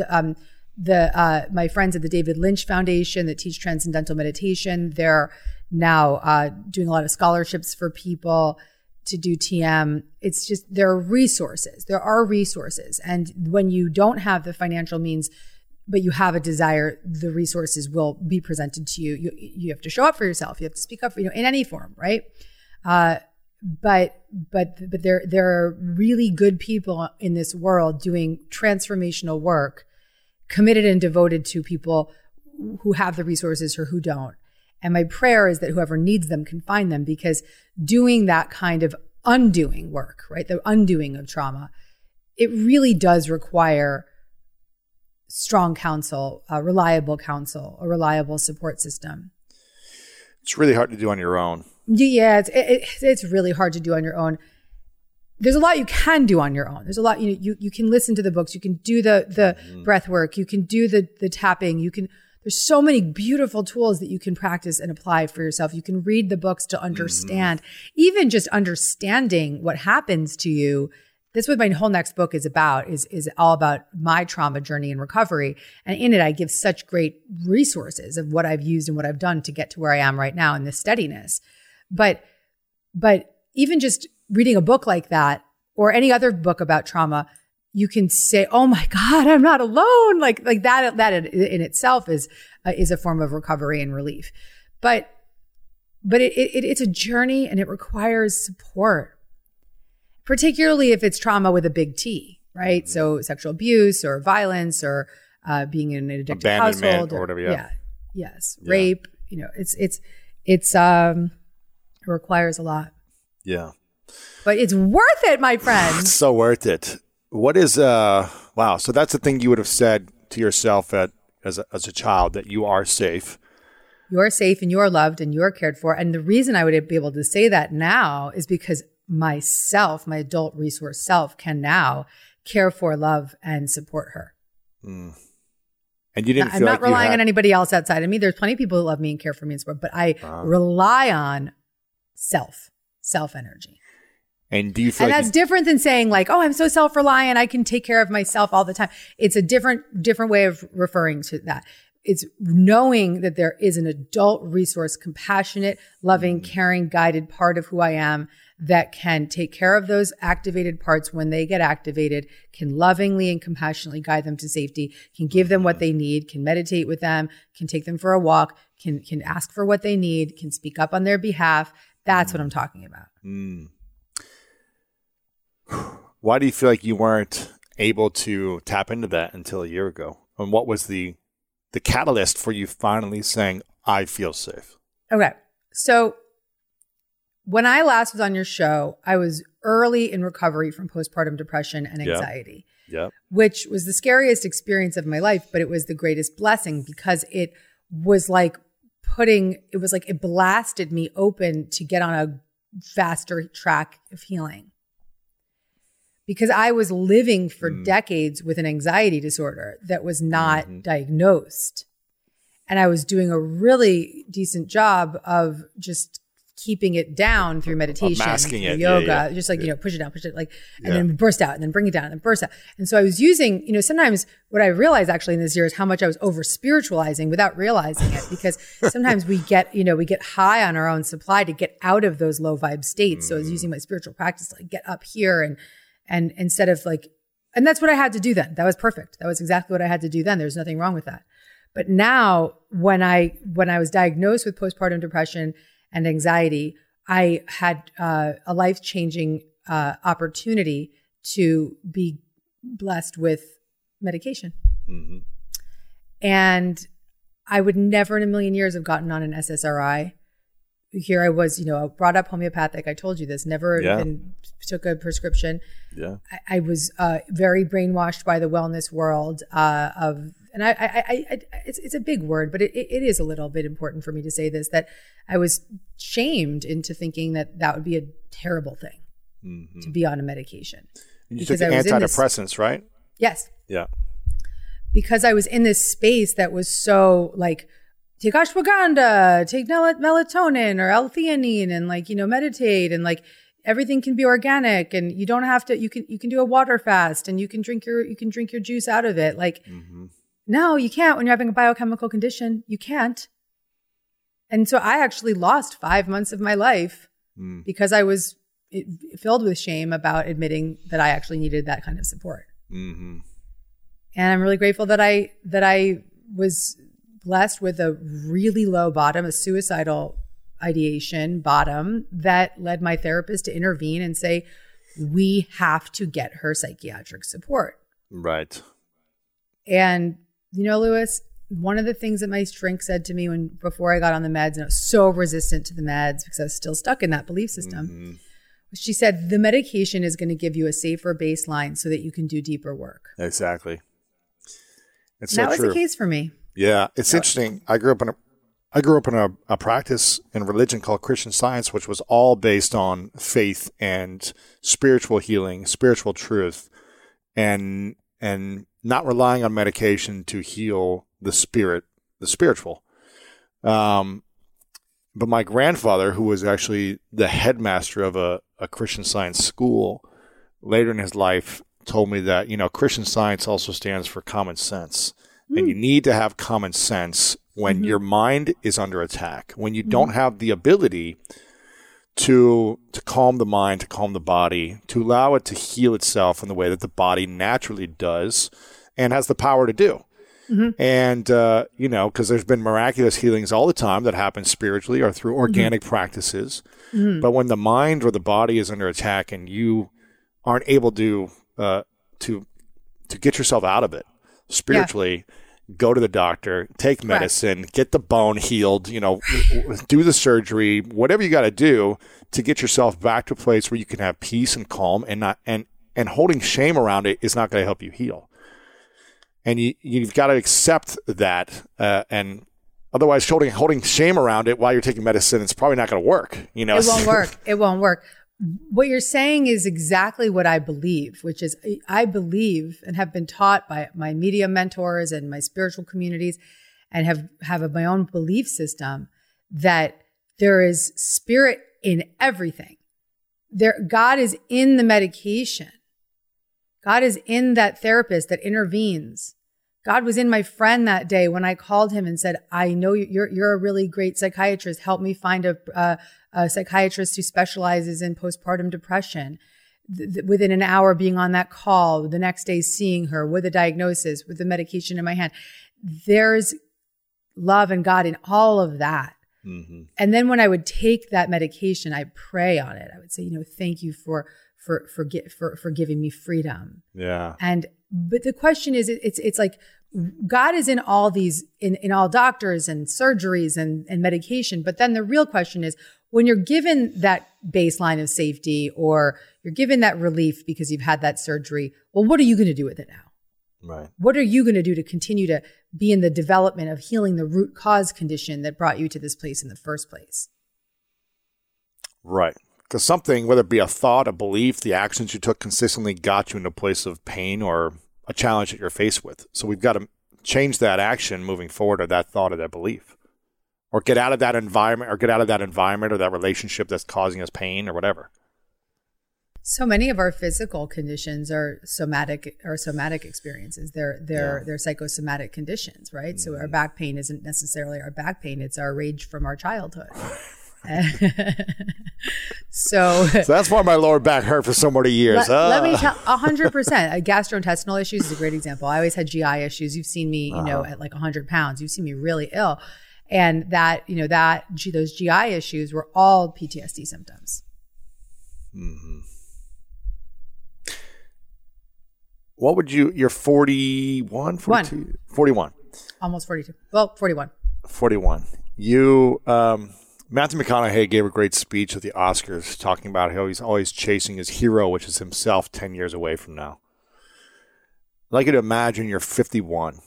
My friends at the David Lynch Foundation that teach transcendental meditation, they're now doing a lot of scholarships for people. to do TM, it's just, there are resources. There are resources. And when you don't have the financial means, but you have a desire, the resources will be presented to you. You have to show up for yourself. You have to speak up for, in any form, right? But there are really good people in this world doing transformational work, committed and devoted to people who have the resources or who don't. And my prayer is that whoever needs them can find them, because doing that kind of undoing work, right? The undoing of trauma, it really does require strong counsel, reliable counsel, a reliable support system. It's really hard to do on your own. Yeah, it's really hard to do on your own. There's a lot you can do on your own. There's a lot, you can listen to the books, you can do the breath work, you can do the tapping, you can, there's so many beautiful tools that you can practice and apply for yourself. You can read the books to understand, even just understanding what happens to you. That's what my whole next book is about, is all about my trauma journey and recovery. And in it, I give such great resources of what I've used and what I've done to get to where I am right now in this steadiness. But even just reading a book like that, or any other book about trauma, you can say, "Oh my God, I'm not alone!" Like that in itself is a form of recovery and relief. But it's a journey, and it requires support, particularly if it's trauma with a big T, right? Mm-hmm. So sexual abuse or violence or being in an addictive household, or whatever. Yeah. Rape. It requires a lot. Yeah. But it's worth it, my friend. It's so worth it. What is, wow. So that's the thing you would have said to yourself as a child, that you are safe. You're safe, and you're loved, and you're cared for. And the reason I would be able to say that now is because myself, my adult resource self, can now care for, love, and support her. Mm. And you didn't feel like I'm not relying on anybody else outside of me. There's plenty of people who love me and care for me and support, but I rely on self energy. And do you feel that's different than saying like, "Oh, I'm so self-reliant, I can take care of myself all the time." It's a different way of referring to that. It's knowing that there is an adult resource, compassionate, loving, caring, guided part of who I am that can take care of those activated parts when they get activated, can lovingly and compassionately guide them to safety, can give them what they need, can meditate with them, can take them for a walk, can ask for what they need, can speak up on their behalf. That's what I'm talking about. Mm. Why do you feel like you weren't able to tap into that until a year ago? And what was the catalyst for you finally saying, "I feel safe"? Okay. So when I last was on your show, I was early in recovery from postpartum depression and anxiety, which was the scariest experience of my life, but it was the greatest blessing, because it was like it blasted me open to get on a faster track of healing. Because I was living for decades with an anxiety disorder that was not diagnosed. And I was doing a really decent job of just keeping it down through meditation, masking through it, yoga, just push it down, like, and then burst out, and then bring it down, and then burst out. And so I was using, sometimes what I realized actually in this year is how much I was over-spiritualizing without realizing it, because sometimes we get high on our own supply to get out of those low vibe states. So I was using my spiritual practice to get up here and instead of and that's what I had to do then. That was perfect. That was exactly what I had to do then. There's nothing wrong with that. But now when I was diagnosed with postpartum depression and anxiety, I had a life-changing opportunity to be blessed with medication. Mm-hmm. And I would never in a million years have gotten on an SSRI. Here I was, brought up homeopathic. I told you this, never took a prescription. Yeah, I was very brainwashed by the wellness world it's a big word, but it is a little bit important for me to say this, that I was shamed into thinking that would be a terrible thing to be on a medication. And you took antidepressants, right? Yes. Yeah. Because I was in this space that was so take ashwagandha, take melatonin or L-theanine, and meditate, and everything can be organic, and you don't have to. You can do a water fast, and you can drink your juice out of it. No, you can't when you're having a biochemical condition. You can't. And so I actually lost 5 months of my life because I was filled with shame about admitting that I actually needed that kind of support. Mm-hmm. And I'm really grateful that I was blessed with a really low bottom, a suicidal ideation bottom that led my therapist to intervene and say, we have to get her psychiatric support. Right. And, you know, Lewis, one of the things that my shrink said to me before I got on the meds, and I was so resistant to the meds because I was still stuck in that belief system. Mm-hmm. She said, the medication is going to give you a safer baseline so that you can do deeper work. Exactly. It's so true. That was the case for me. Yeah. It's interesting. I grew up in a practice in religion called Christian Science, which was all based on faith and spiritual healing, spiritual truth, and not relying on medication to heal the spirit, the spiritual. But my grandfather, who was actually the headmaster of a Christian Science school, later in his life told me that, you know, Christian Science also stands for common sense. Mm. And you need to have common sense when mm-hmm. your mind is under attack, when you mm-hmm. don't have the ability to calm the mind, to calm the body, to allow it to heal itself in the way that the body naturally does and has the power to do. Mm-hmm. And, you know, because there's been miraculous healings all the time that happen spiritually or through organic mm-hmm. practices. Mm-hmm. But when the mind or the body is under attack and you aren't able to get yourself out of it spiritually, yeah. go to the doctor, take medicine, right. get the bone healed, you know, do the surgery, whatever you got to do to get yourself back to a place where you can have peace and calm, and not, and holding shame around it is not going to help you heal. And you've got to accept that, and otherwise holding shame around it while you're taking medicine, it's probably not going to work. You know, it won't work. It won't work. What you're saying is exactly what I believe, which is I believe and have been taught by my media mentors and my spiritual communities, and have my own belief system that there is spirit in everything. God is in the medication. God is in that therapist that intervenes. God was in my friend that day when I called him and said, I know you're a really great psychiatrist. Help me find a psychiatrist who specializes in postpartum depression. Within an hour being on that call, the next day seeing her with a diagnosis, with the medication in my hand. There's love and God in all of that. Mm-hmm. And then when I would take that medication, I pray on it. I would say, you know, thank you for giving me freedom. Yeah. But the question is, it's like God is in all these, in all doctors and surgeries and medication. But then the real question is, when you're given that baseline of safety, or you're given that relief because you've had that surgery, well, what are you going to do with it now? Right. What are you going to do to continue to be in the development of healing the root cause condition that brought you to this place in the first place? Right. Because something, whether it be a thought, a belief, the actions you took consistently got you in a place of pain or a challenge that you're faced with. So we've got to change that action moving forward, or that thought, or that belief, or get out of that environment, or that relationship that's causing us pain or whatever. So many of our physical conditions are somatic experiences. They're psychosomatic conditions, right? Mm-hmm. So our back pain isn't necessarily our back pain; it's our rage from our childhood. So that's why my lower back hurt for so many years. Let me tell 100%. Gastrointestinal issues is a great example. I always had GI issues. You've seen me, you know, at like 100 pounds. You've seen me really ill, and that, you know, that those GI issues were all PTSD symptoms. Mm-hmm. What would you? You're 41, 42, 41, almost 42. Well, 41. 41. You. Matthew McConaughey gave a great speech at the Oscars talking about how he's always chasing his hero, which is himself, 10 years away from now. I'd like you to imagine you're 51.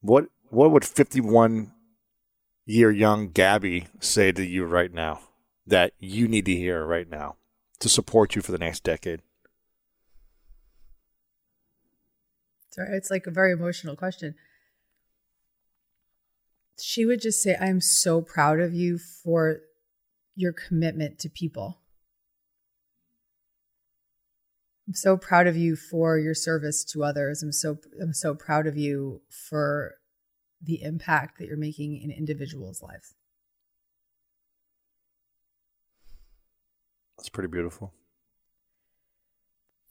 What would 51-year young Gabby say to you right now that you need to hear right now to support you for the next decade? Sorry, it's like a very emotional question. She would just say, I'm so proud of you for your commitment to people. I'm so proud of you for your service to others. I'm so proud of you for the impact that you're making in individuals' lives. That's pretty beautiful.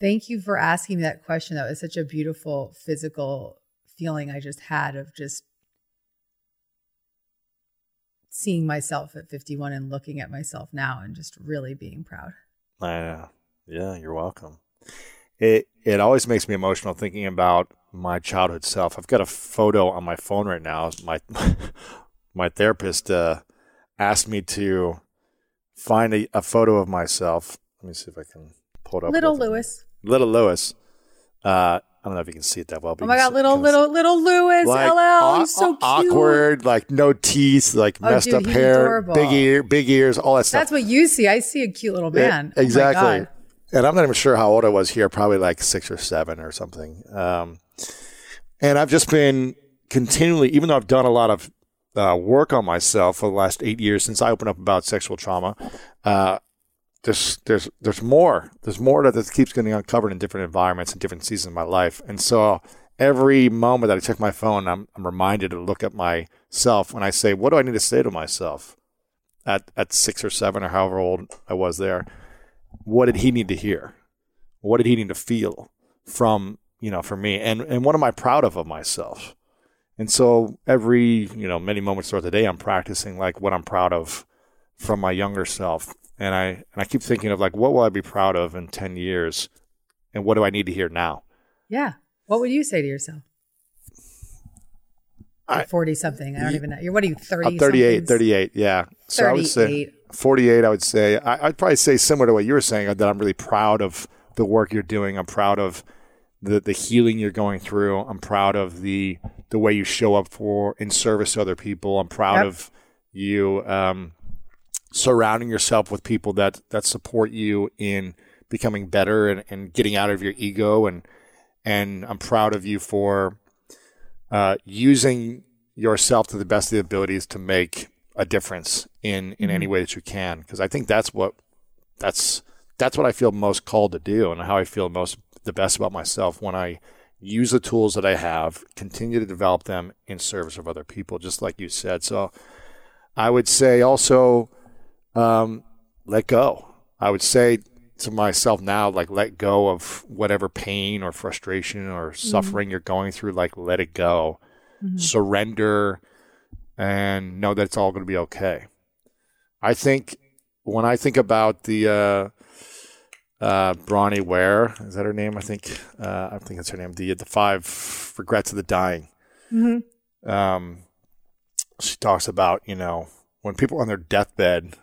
Thank you for asking that question. That was such a beautiful physical feeling I just had of just seeing myself at 51 and looking at myself now and just really being proud. Yeah, you're welcome. It always makes me emotional thinking about my childhood self. I've got a photo on my phone right now. My therapist asked me to find a photo of myself. Let me see if I can pull it up. Little Lewis. Little Lewis. I don't know if you can see it that well. But oh my God, little Lewis, like, LL, he's so cute. Awkward, like no teeth, like messed up hair, adorable. Big ears, all that stuff. That's what you see. I see a cute little man. Exactly. Oh, and I'm not even sure how old I was here, probably like 6 or 7 or something. And I've just been continually, even though I've done a lot of work on myself for the last 8 years since I opened up about sexual trauma, There's more that keeps getting uncovered in different environments and different seasons of my life. And so every moment that I check my phone, I'm reminded to look at myself when I say, what do I need to say to myself at 6 or 7 or however old I was there? What did he need to hear? What did he need to feel from me? And what am I proud of myself? And so every, many moments throughout the day, I'm practicing like what I'm proud of from my younger self. And I keep thinking of like, what will I be proud of in 10 years? And what do I need to hear now? Yeah. What would you say to yourself? 40-something. I don't even know. What are you, 30? 38, yeah. 38. So I would say 48, I would say. I'd probably say similar to what you were saying, that I'm really proud of the work you're doing. I'm proud of the healing you're going through. I'm proud of the way you show up in service to other people. I'm proud of you surrounding yourself with people that support you in becoming better and getting out of your ego. And I'm proud of you for using yourself to the best of the abilities to make a difference in any way that you can. Because I think that's what I feel most called to do and how I feel the best about myself when I use the tools that I have, continue to develop them in service of other people, just like you said. So I would say also... let go. I would say to myself now, like, let go of whatever pain or frustration or suffering you're going through, like, let it go, surrender, and know that it's all going to be okay. I think when I think about the Bronnie Ware, is that her name? I think that's her name. The 5 regrets of the dying. Mm-hmm. She talks about, when people are on their deathbed,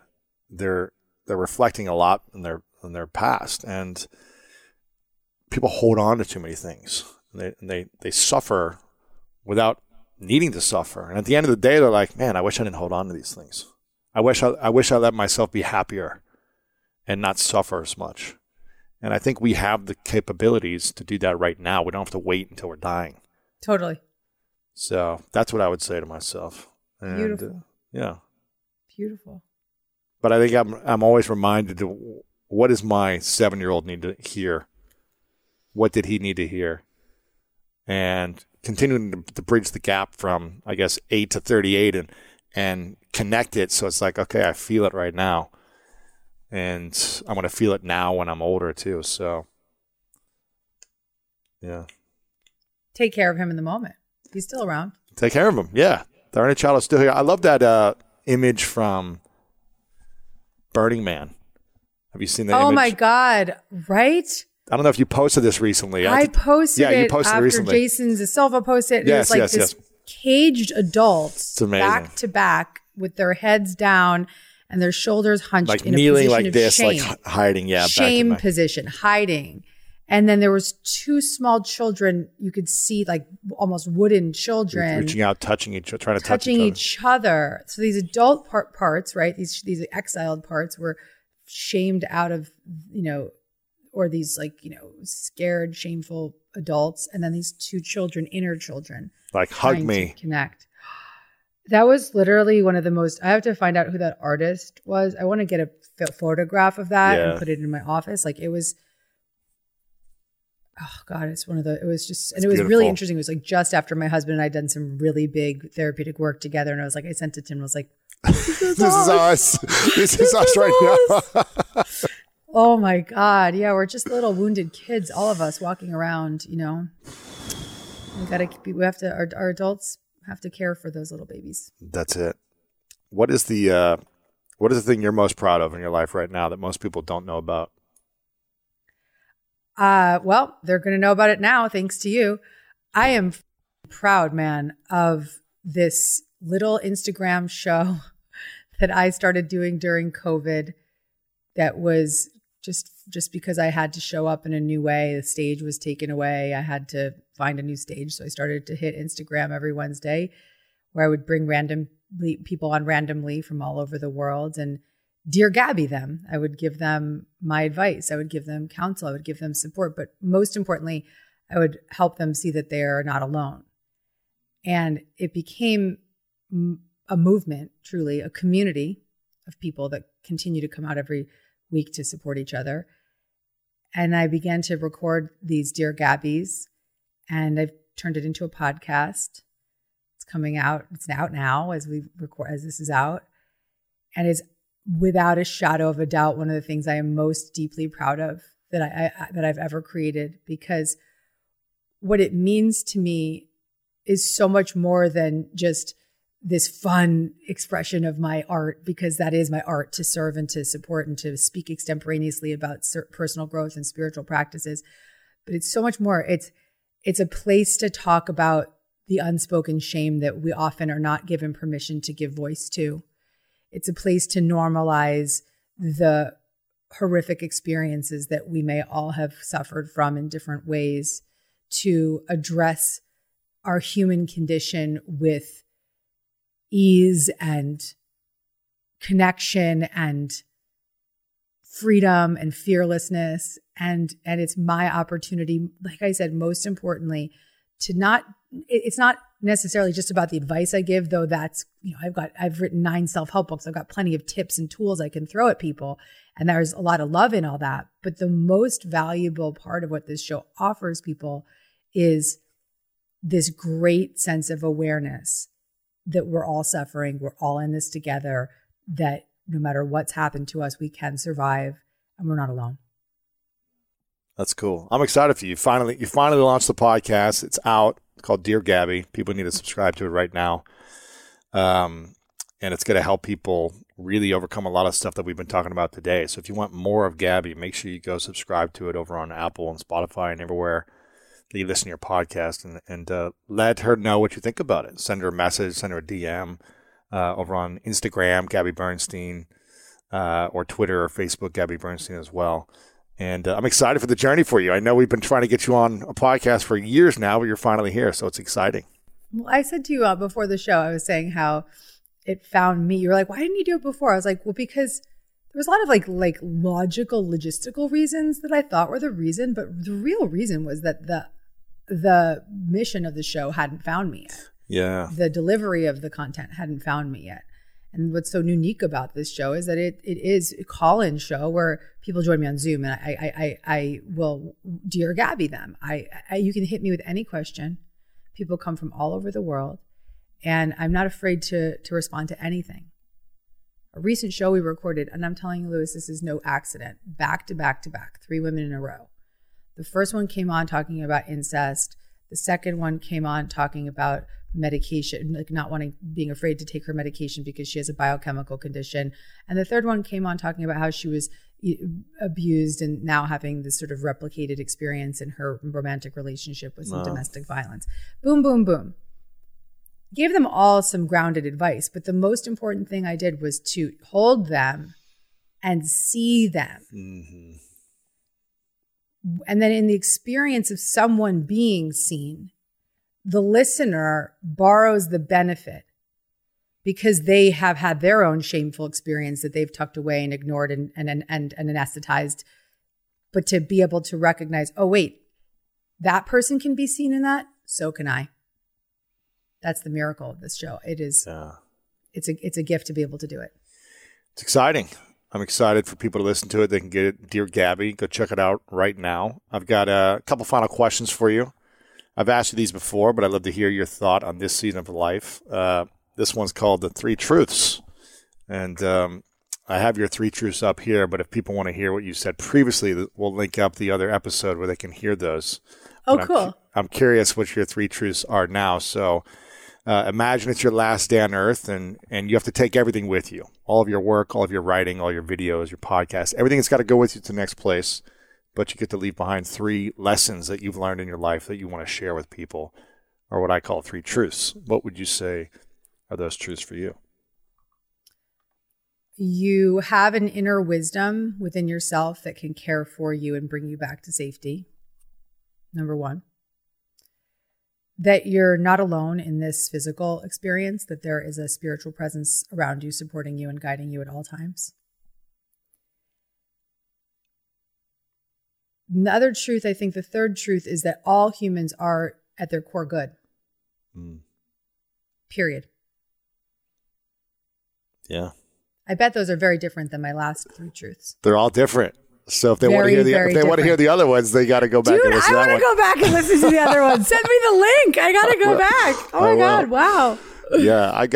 they're reflecting a lot in their past, and people hold on to too many things. They suffer without needing to suffer. And at the end of the day, they're like, man, I wish I didn't hold on to these things. I wish I let myself be happier and not suffer as much. And I think we have the capabilities to do that right now. We don't have to wait until we're dying. Totally. So that's what I would say to myself. And, beautiful. Yeah. Beautiful. But I think I'm always reminded of what does my 7-year-old need to hear? What did he need to hear? And continuing to bridge the gap from, I guess, 8 to 38 and connect it. So it's like, okay, I feel it right now. And I'm going to feel it now when I'm older too. So, yeah. Take care of him in the moment. He's still around. Take care of him. Yeah. The only child is still here. I love that image from... Burning Man. Have you seen that image? Oh my God. Right? I don't know if you posted this recently. I posted it after Jason DeSilva posted it. And yes, it was like this caged adult back to back with their heads down and their shoulders hunched in a position like of this, shame. Like hiding. Yeah. Shame back position, hiding. And then there was 2 small children. You could see like almost wooden children. Reaching out, touching each other, trying to touch each other. So these adult parts, right? These exiled parts were shamed out of, or these like, scared, shameful adults. And then these 2 children, inner children. Like hug me. Connect. That was literally one of the most, I have to find out who that artist was. I want to get a photograph of that and put it in my office. Like it was. Oh God, it was really interesting. It was like just after my husband and I had done some really big therapeutic work together. And I was like, I sent it to him and I was like, this is us. This is us right now. Oh my God. Yeah. We're just little wounded kids, all of us walking around, you know, our adults have to care for those little babies. That's it. What is the thing you're most proud of in your life right now that most people don't know about? Well, they're going to know about it now. Thanks to you. I am proud, man, of this little Instagram show that I started doing during COVID. That was just because I had to show up in a new way. The stage was taken away. I had to find a new stage. So I started to hit Instagram every Wednesday, where I would bring random people on randomly from all over the world and Dear Gabby them. I would give them my advice. I would give them counsel. I would give them support. But most importantly, I would help them see that they are not alone. And it became a movement, truly, a community of people that continue to come out every week to support each other. And I began to record these Dear Gabbies, and I've turned it into a podcast. It's coming out. It's out now as we record, as this is out. And it's without a shadow of a doubt one of the things I am most deeply proud of that I've ever created, because what it means to me is so much more than just this fun expression of my art, because that is my art, to serve and to support and to speak extemporaneously about personal growth and spiritual practices. But it's so much more. It's a place to talk about the unspoken shame that we often are not given permission to give voice to. It's a place to normalize the horrific experiences that we may all have suffered from in different ways, to address our human condition with ease and connection and freedom and fearlessness. And it's my opportunity, like I said, most importantly, to not, it's not necessarily just about the advice I give, though that's, you know, I've written 9 self-help books. I've got plenty of tips and tools I can throw at people. And there's a lot of love in all that. But the most valuable part of what this show offers people is this great sense of awareness that we're all suffering. We're all in this together, that no matter what's happened to us, we can survive and we're not alone. That's cool. I'm excited for you. You finally launched the podcast. It's out. It's called Dear Gabby. People need to subscribe to it right now. And it's going to help people really overcome a lot of stuff that we've been talking about today. So if you want more of Gabby, make sure you go subscribe to it over on Apple and Spotify and everywhere that you listen to your podcast, and let her know what you think about it. Send her a message, send her a DM over on Instagram, Gabby Bernstein, or Twitter or Facebook, Gabby Bernstein as well. And I'm excited for the journey for you. I know we've been trying to get you on a podcast for years now, but you're finally here, so it's exciting. Well, I said to you before the show, I was saying how it found me. You were like, why didn't you do it before? I was like, well, because there was a lot of like logical, logistical reasons that I thought were the reason, but the real reason was that the mission of the show hadn't found me yet. Yeah. The delivery of the content hadn't found me yet. And what's so unique about this show is that it is a call-in show where people join me on Zoom, and I will Dear Gabby them. You can hit me with any question. People come from all over the world, and I'm not afraid to respond to anything. A recent show we recorded, and I'm telling you, Lewis, this is no accident. Back to back to back, 3 women in a row. The first one came on talking about incest. The second one came on talking about medication, like being afraid to take her medication because she has a biochemical condition. And the third one came on talking about how she was abused and now having this sort of replicated experience in her romantic relationship with some domestic violence. Boom, boom, boom. Gave them all some grounded advice, but the most important thing I did was to hold them and see them. Mm-hmm. And then in the experience of someone being seen, the listener borrows the benefit because they have had their own shameful experience that they've tucked away and ignored and anesthetized. But to be able to recognize, oh, wait, that person can be seen in that. So can I. That's the miracle of this show. It is. Yeah. It's a gift to be able to do it. It's exciting. I'm excited for people to listen to it. They can get it, Dear Gabby. Go check it out right now. I've got a couple final questions for you. I've asked you these before, but I'd love to hear your thought on this season of life. This one's called The Three Truths. And I have your three truths up here, but if people want to hear what you said previously, we'll link up the other episode where they can hear those. Oh, but cool. I'm curious what your three truths are now. So imagine it's your last day on earth and you have to take everything with you. All of your work, all of your writing, all your videos, your podcast, everything has got to go with you to the next place. But you get to leave behind three lessons that you've learned in your life that you want to share with people, or what I call three truths. What would you say are those truths for you? You have an inner wisdom within yourself that can care for you and bring you back to safety. Number one, that you're not alone in this physical experience, that there is a spiritual presence around you supporting you and guiding you at all times. The other truth, I think the third truth, is that all humans are at their core good. Mm. Period. Yeah. I bet those are very different than my last three truths. They're all different. So if they want to hear the other ones, they got to go back and listen to that one. Dude, I want to go back and listen to the other ones. Send me the link. I got to go back. Oh, my God. Wow. Yeah. I've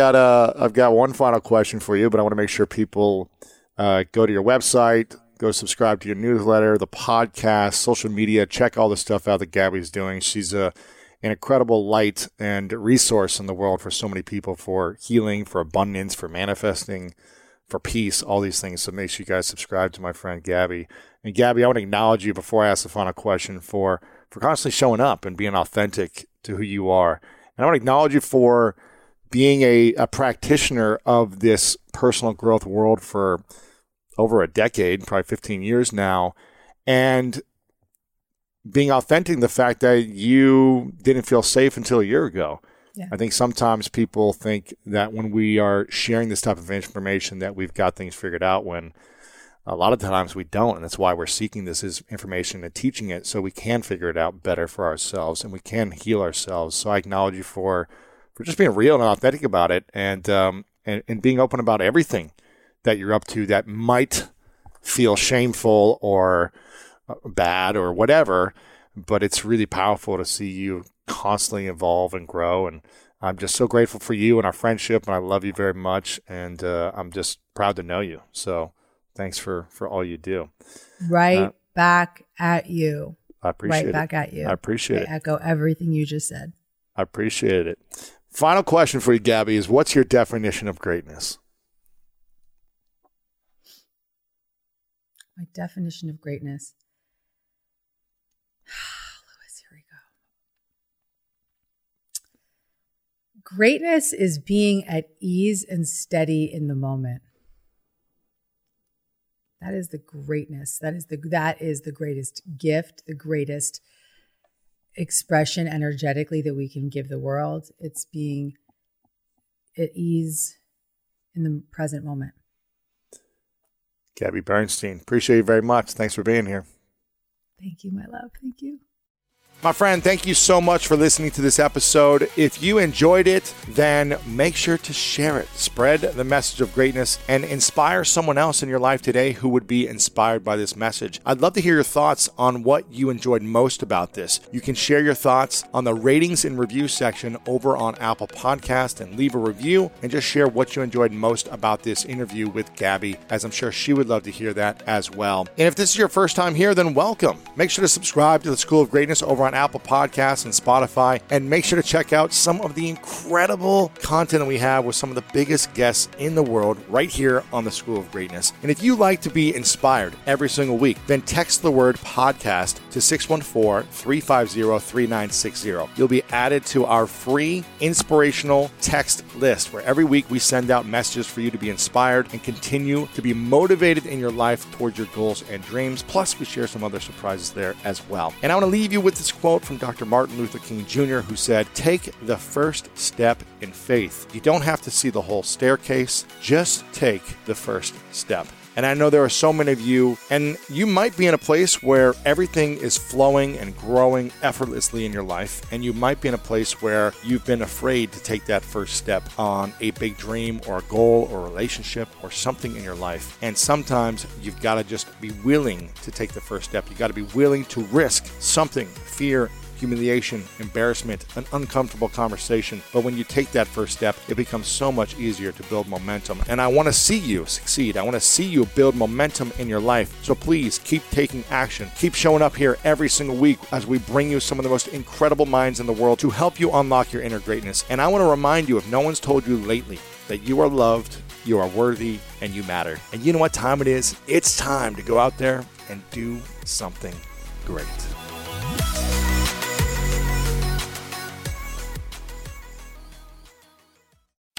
got one final question for you, but I want to make sure people go to your website, go subscribe to your newsletter, the podcast, social media, check all the stuff out that Gabby's doing. She's an incredible light and resource in the world for so many people, for healing, for abundance, for manifesting, for peace, all these things. So make sure you guys subscribe to my friend Gabby. And Gabby, I want to acknowledge you before I ask the final question for constantly showing up and being authentic to who you are. And I want to acknowledge you for being a practitioner of this personal growth world for over a decade, probably 15 years now, and being authentic in the fact that you didn't feel safe until a year ago. Yeah. I think sometimes people think that when we are sharing this type of information that we've got things figured out, when a lot of times we don't. And that's why we're seeking this information and teaching it so we can figure it out better for ourselves and we can heal ourselves. So I acknowledge you for just being real and authentic about it and being open about everything that you're up to that might feel shameful or bad or whatever. But it's really powerful to see you constantly evolve and grow, and I'm just so grateful for you and our friendship, and I love you very much, and I'm just proud to know you. So thanks for all you do. Right back at you. I appreciate it. Right back at you. I appreciate it. I echo everything you just said. I appreciate it. Final question for you, Gabby, is what's your definition of greatness? My definition of greatness. Greatness is being at ease and steady in the moment. That is the greatness. That is the greatest gift, the greatest expression energetically that we can give the world. It's being at ease in the present moment. Gabby Bernstein, appreciate you very much. Thanks for being here. Thank you, my love. Thank you. My friend, thank you so much for listening to this episode. If you enjoyed it, then make sure to share it. Spread the message of greatness and inspire someone else in your life today who would be inspired by this message. I'd love to hear your thoughts on what you enjoyed most about this. You can share your thoughts on the ratings and review section over on Apple Podcast and leave a review and just share what you enjoyed most about this interview with Gabby, as I'm sure she would love to hear that as well. And if this is your first time here, then welcome. Make sure to subscribe to the School of Greatness over on Apple Podcasts and Spotify, and make sure to check out some of the incredible content that we have with some of the biggest guests in the world right here on the School of Greatness. And if you like to be inspired every single week, then text the word podcast to 614-350-3960. You'll be added to our free inspirational text list, where every week we send out messages for you to be inspired and continue to be motivated in your life towards your goals and dreams. Plus, we share some other surprises there as well. And I want to leave you with this quote from Dr. Martin Luther King Jr., who said, "Take the first step in faith. You don't have to see the whole staircase. Just take the first step." And I know there are so many of you, and you might be in a place where everything is flowing and growing effortlessly in your life. And you might be in a place where you've been afraid to take that first step on a big dream or a goal or a relationship or something in your life. And sometimes you've got to just be willing to take the first step. You got to be willing to risk something, fear, humiliation, embarrassment, an uncomfortable conversation. But when you take that first step, it becomes so much easier to build momentum. And I want to see you succeed. I want to see you build momentum in your life. So please keep taking action. Keep showing up here every single week as we bring you some of the most incredible minds in the world to help you unlock your inner greatness. And I want to remind you, if no one's told you lately, that you are loved, you are worthy, and you matter. And you know what time it is? It's time to go out there and do something great.